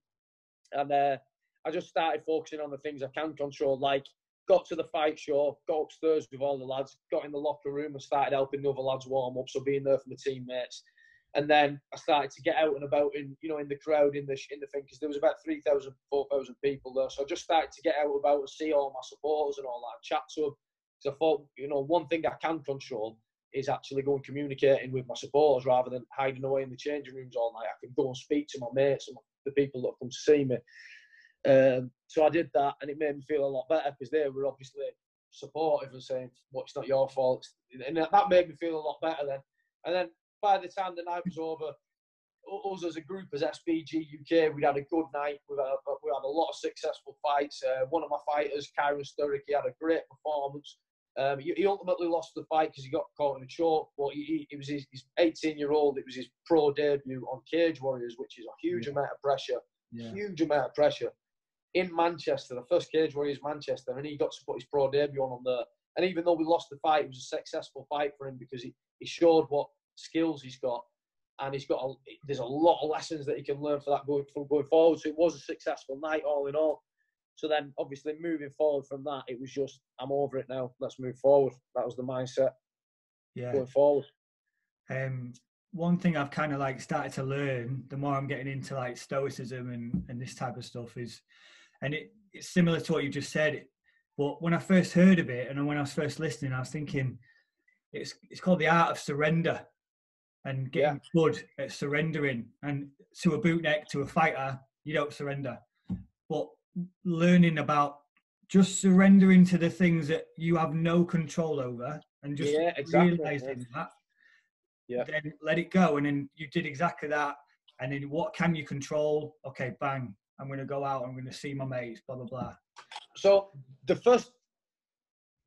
and uh, I just started focusing on the things I can control, like got to the fight show, got upstairs with all the lads, got in the locker room and started helping the other lads warm up, so being there for my teammates. And then I started to get out and about in, you know, in the crowd, in the in the thing, because there was about three thousand, four thousand people there. So I just started to get out and about and see all my supporters and all that, and chat to them. Because I thought, you know, one thing I can control is actually going communicating with my supporters rather than hiding away in the changing rooms all night. I can go and speak to my mates and the people that have come to see me. Um, so I did that, and it made me feel a lot better, because they were obviously supportive and saying, well, it's not your fault. And that made me feel a lot better then. And then, by the time the night was over, us as a group, as S B G U K, we'd had a good night. We had, we had a lot of successful fights. Uh, one of my fighters, Kyron Sturrock, he had a great performance. Um, he, he ultimately lost the fight because he got caught in a choke. But he, he was his eighteen-year-old. It was his pro debut on Cage Warriors, which is a huge yeah. amount of pressure. Yeah. Huge amount of pressure. In Manchester, the first Cage Warriors, Manchester, and he got to put his pro debut on, on there. And even though we lost the fight, it was a successful fight for him, because he, he showed what skills he's got, and he's got a, there's a lot of lessons that he can learn for that going, from going forward. So it was a successful night all in all. So then obviously moving forward from that, it was just, I'm over it now, let's move forward. That was the mindset yeah. going forward. Um, one thing I've kind of like started to learn the more I'm getting into like stoicism and, and this type of stuff is, and it, it's similar to what you just said, but when I first heard of it and when I was first listening, I was thinking it's, it's called the art of surrender and getting yeah. good at surrendering. And to a bootneck, to a fighter, you don't surrender. But learning about just surrendering to the things that you have no control over and just yeah, exactly. realizing that, yeah. then let it go. And then you did exactly that. And then what can you control? Okay, bang, I'm going to go out, I'm going to see my mates, blah, blah, blah. So the first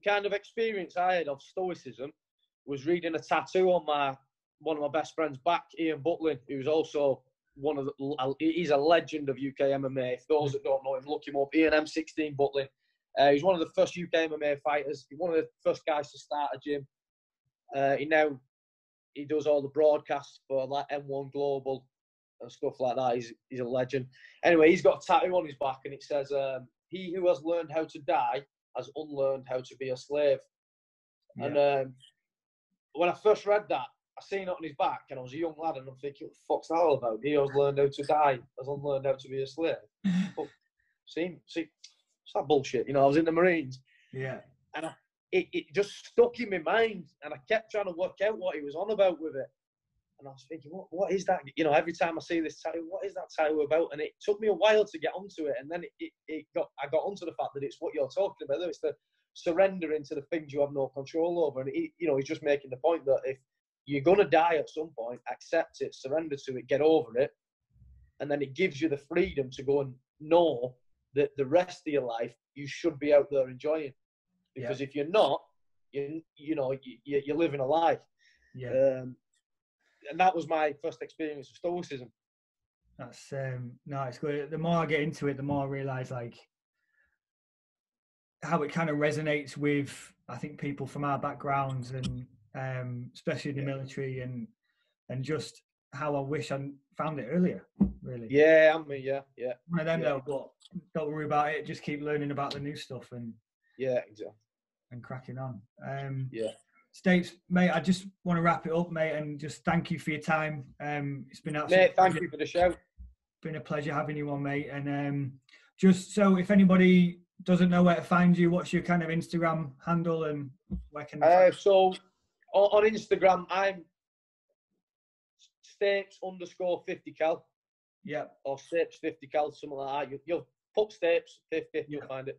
kind of experience I had of stoicism was reading a tattoo on my one of my best friends back, Ian Butlin, who's also one of the, he's a legend of U K M M A. If those that don't know him, look him up. Ian M sixteen Butlin. Uh, he's one of the first U K M M A fighters. He's one of the first guys to start a gym. Uh, he now, he does all the broadcasts for like M one Global and stuff like that. He's, he's a legend. Anyway, he's got a tattoo on his back and it says, um, he who has learned how to die has unlearned how to be a slave. Yeah. And um, when I first read that, I seen it on his back, and I was a young lad, and I'm thinking, what the fuck's that all about? He has learned how to die, has unlearned how to be a slave. But see, see, it's that bullshit, you know. I was in the Marines, yeah, and I, it, it just stuck in my mind, and I kept trying to work out what he was on about with it, and I was thinking, what, what is that? You know, every time I see this tattoo, what is that tattoo about? And it took me a while to get onto it, and then it, it, it got, I got onto the fact that it's what you're talking about. It's the surrendering to the things you have no control over, and it, you know, he's just making the point that if you're going to die at some point, accept it, surrender to it, get over it. And then it gives you the freedom to go and know that the rest of your life, you should be out there enjoying. Because yeah. if you're not, you, you know, you, you're living a life. Yeah. Um, and that was my first experience of stoicism. That's, um, no, it's good. The more I get into it, the more I realise, like, how it kind of resonates with, I think, people from our backgrounds and, um especially in the yeah. military, and and just how I wish I found it earlier, really. Yeah, I mean, yeah, yeah. I don't know, but don't worry about it. Just keep learning about the new stuff and yeah, exactly. and cracking on. Um, yeah. Stapes, mate, I just want to wrap it up, mate, and just thank you for your time. Um, it's been absolutely. Mate, thank you for the show. Been a pleasure having you on, mate. And um, just so if anybody doesn't know where to find you, what's your kind of Instagram handle and where can? Uh, so. On Instagram, I'm Stapes underscore fifty cal. Yeah. Or Stapes fifty cal, something like that. You, you'll put Stapes fifty, you'll find it.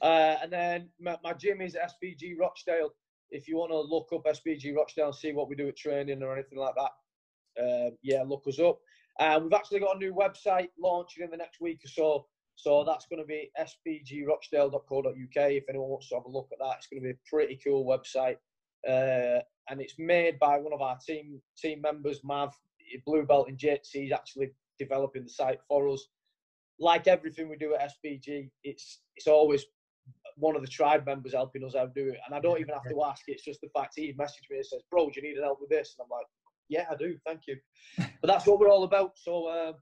Uh, and then my, my gym is S B G Rochdale. If you want to look up S B G Rochdale and see what we do at training or anything like that, uh, yeah, look us up. Uh, we've actually got a new website launching in the next week or so. So that's going to be S B G rochdale dot co dot U K. If anyone wants to have a look at that, it's going to be a pretty cool website. Uh, and it's made by one of our team team members, Mav, Blue Belt and J T C. He's actually developing the site for us. Like everything we do at S B G, it's it's always one of the tribe members helping us out do it. And I don't even have to ask. It's just the fact he messaged me and says, bro, do you need help with this? And I'm like, yeah, I do. Thank you. But that's what we're all about. So um,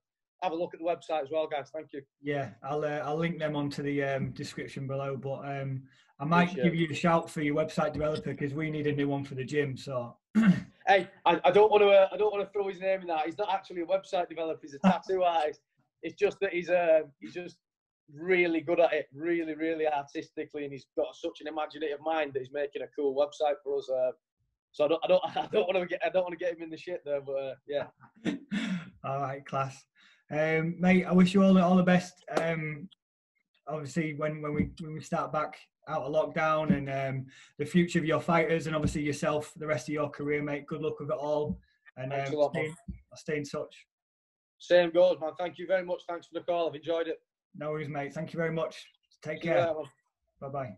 have a look at the website as well, guys. Thank you. Yeah, I'll uh, I'll link them onto the um, description below. But um, I might give you a shout for your website developer because we need a new one for the gym. So, hey, I, I don't want to uh, I don't want to throw his name in that. He's not actually a website developer. He's a tattoo artist. It's just that he's uh, he's just really good at it, really, really artistically, and he's got such an imaginative mind that he's making a cool website for us. Uh, so I don't I don't I don't want to get I don't want to get him in the shit there. But uh, yeah. All right, class. Um, mate, I wish you all the, all the best. Um, obviously, when when we when we start back out of lockdown, and um, the future of your fighters, and obviously yourself, the rest of your career, mate. Good luck with it all, and um, lot, stay, I'll stay in touch. Same goes, man. Thank you very much. Thanks for the call. I've enjoyed it. No worries, mate. Thank you very much. Take See care. Bye bye.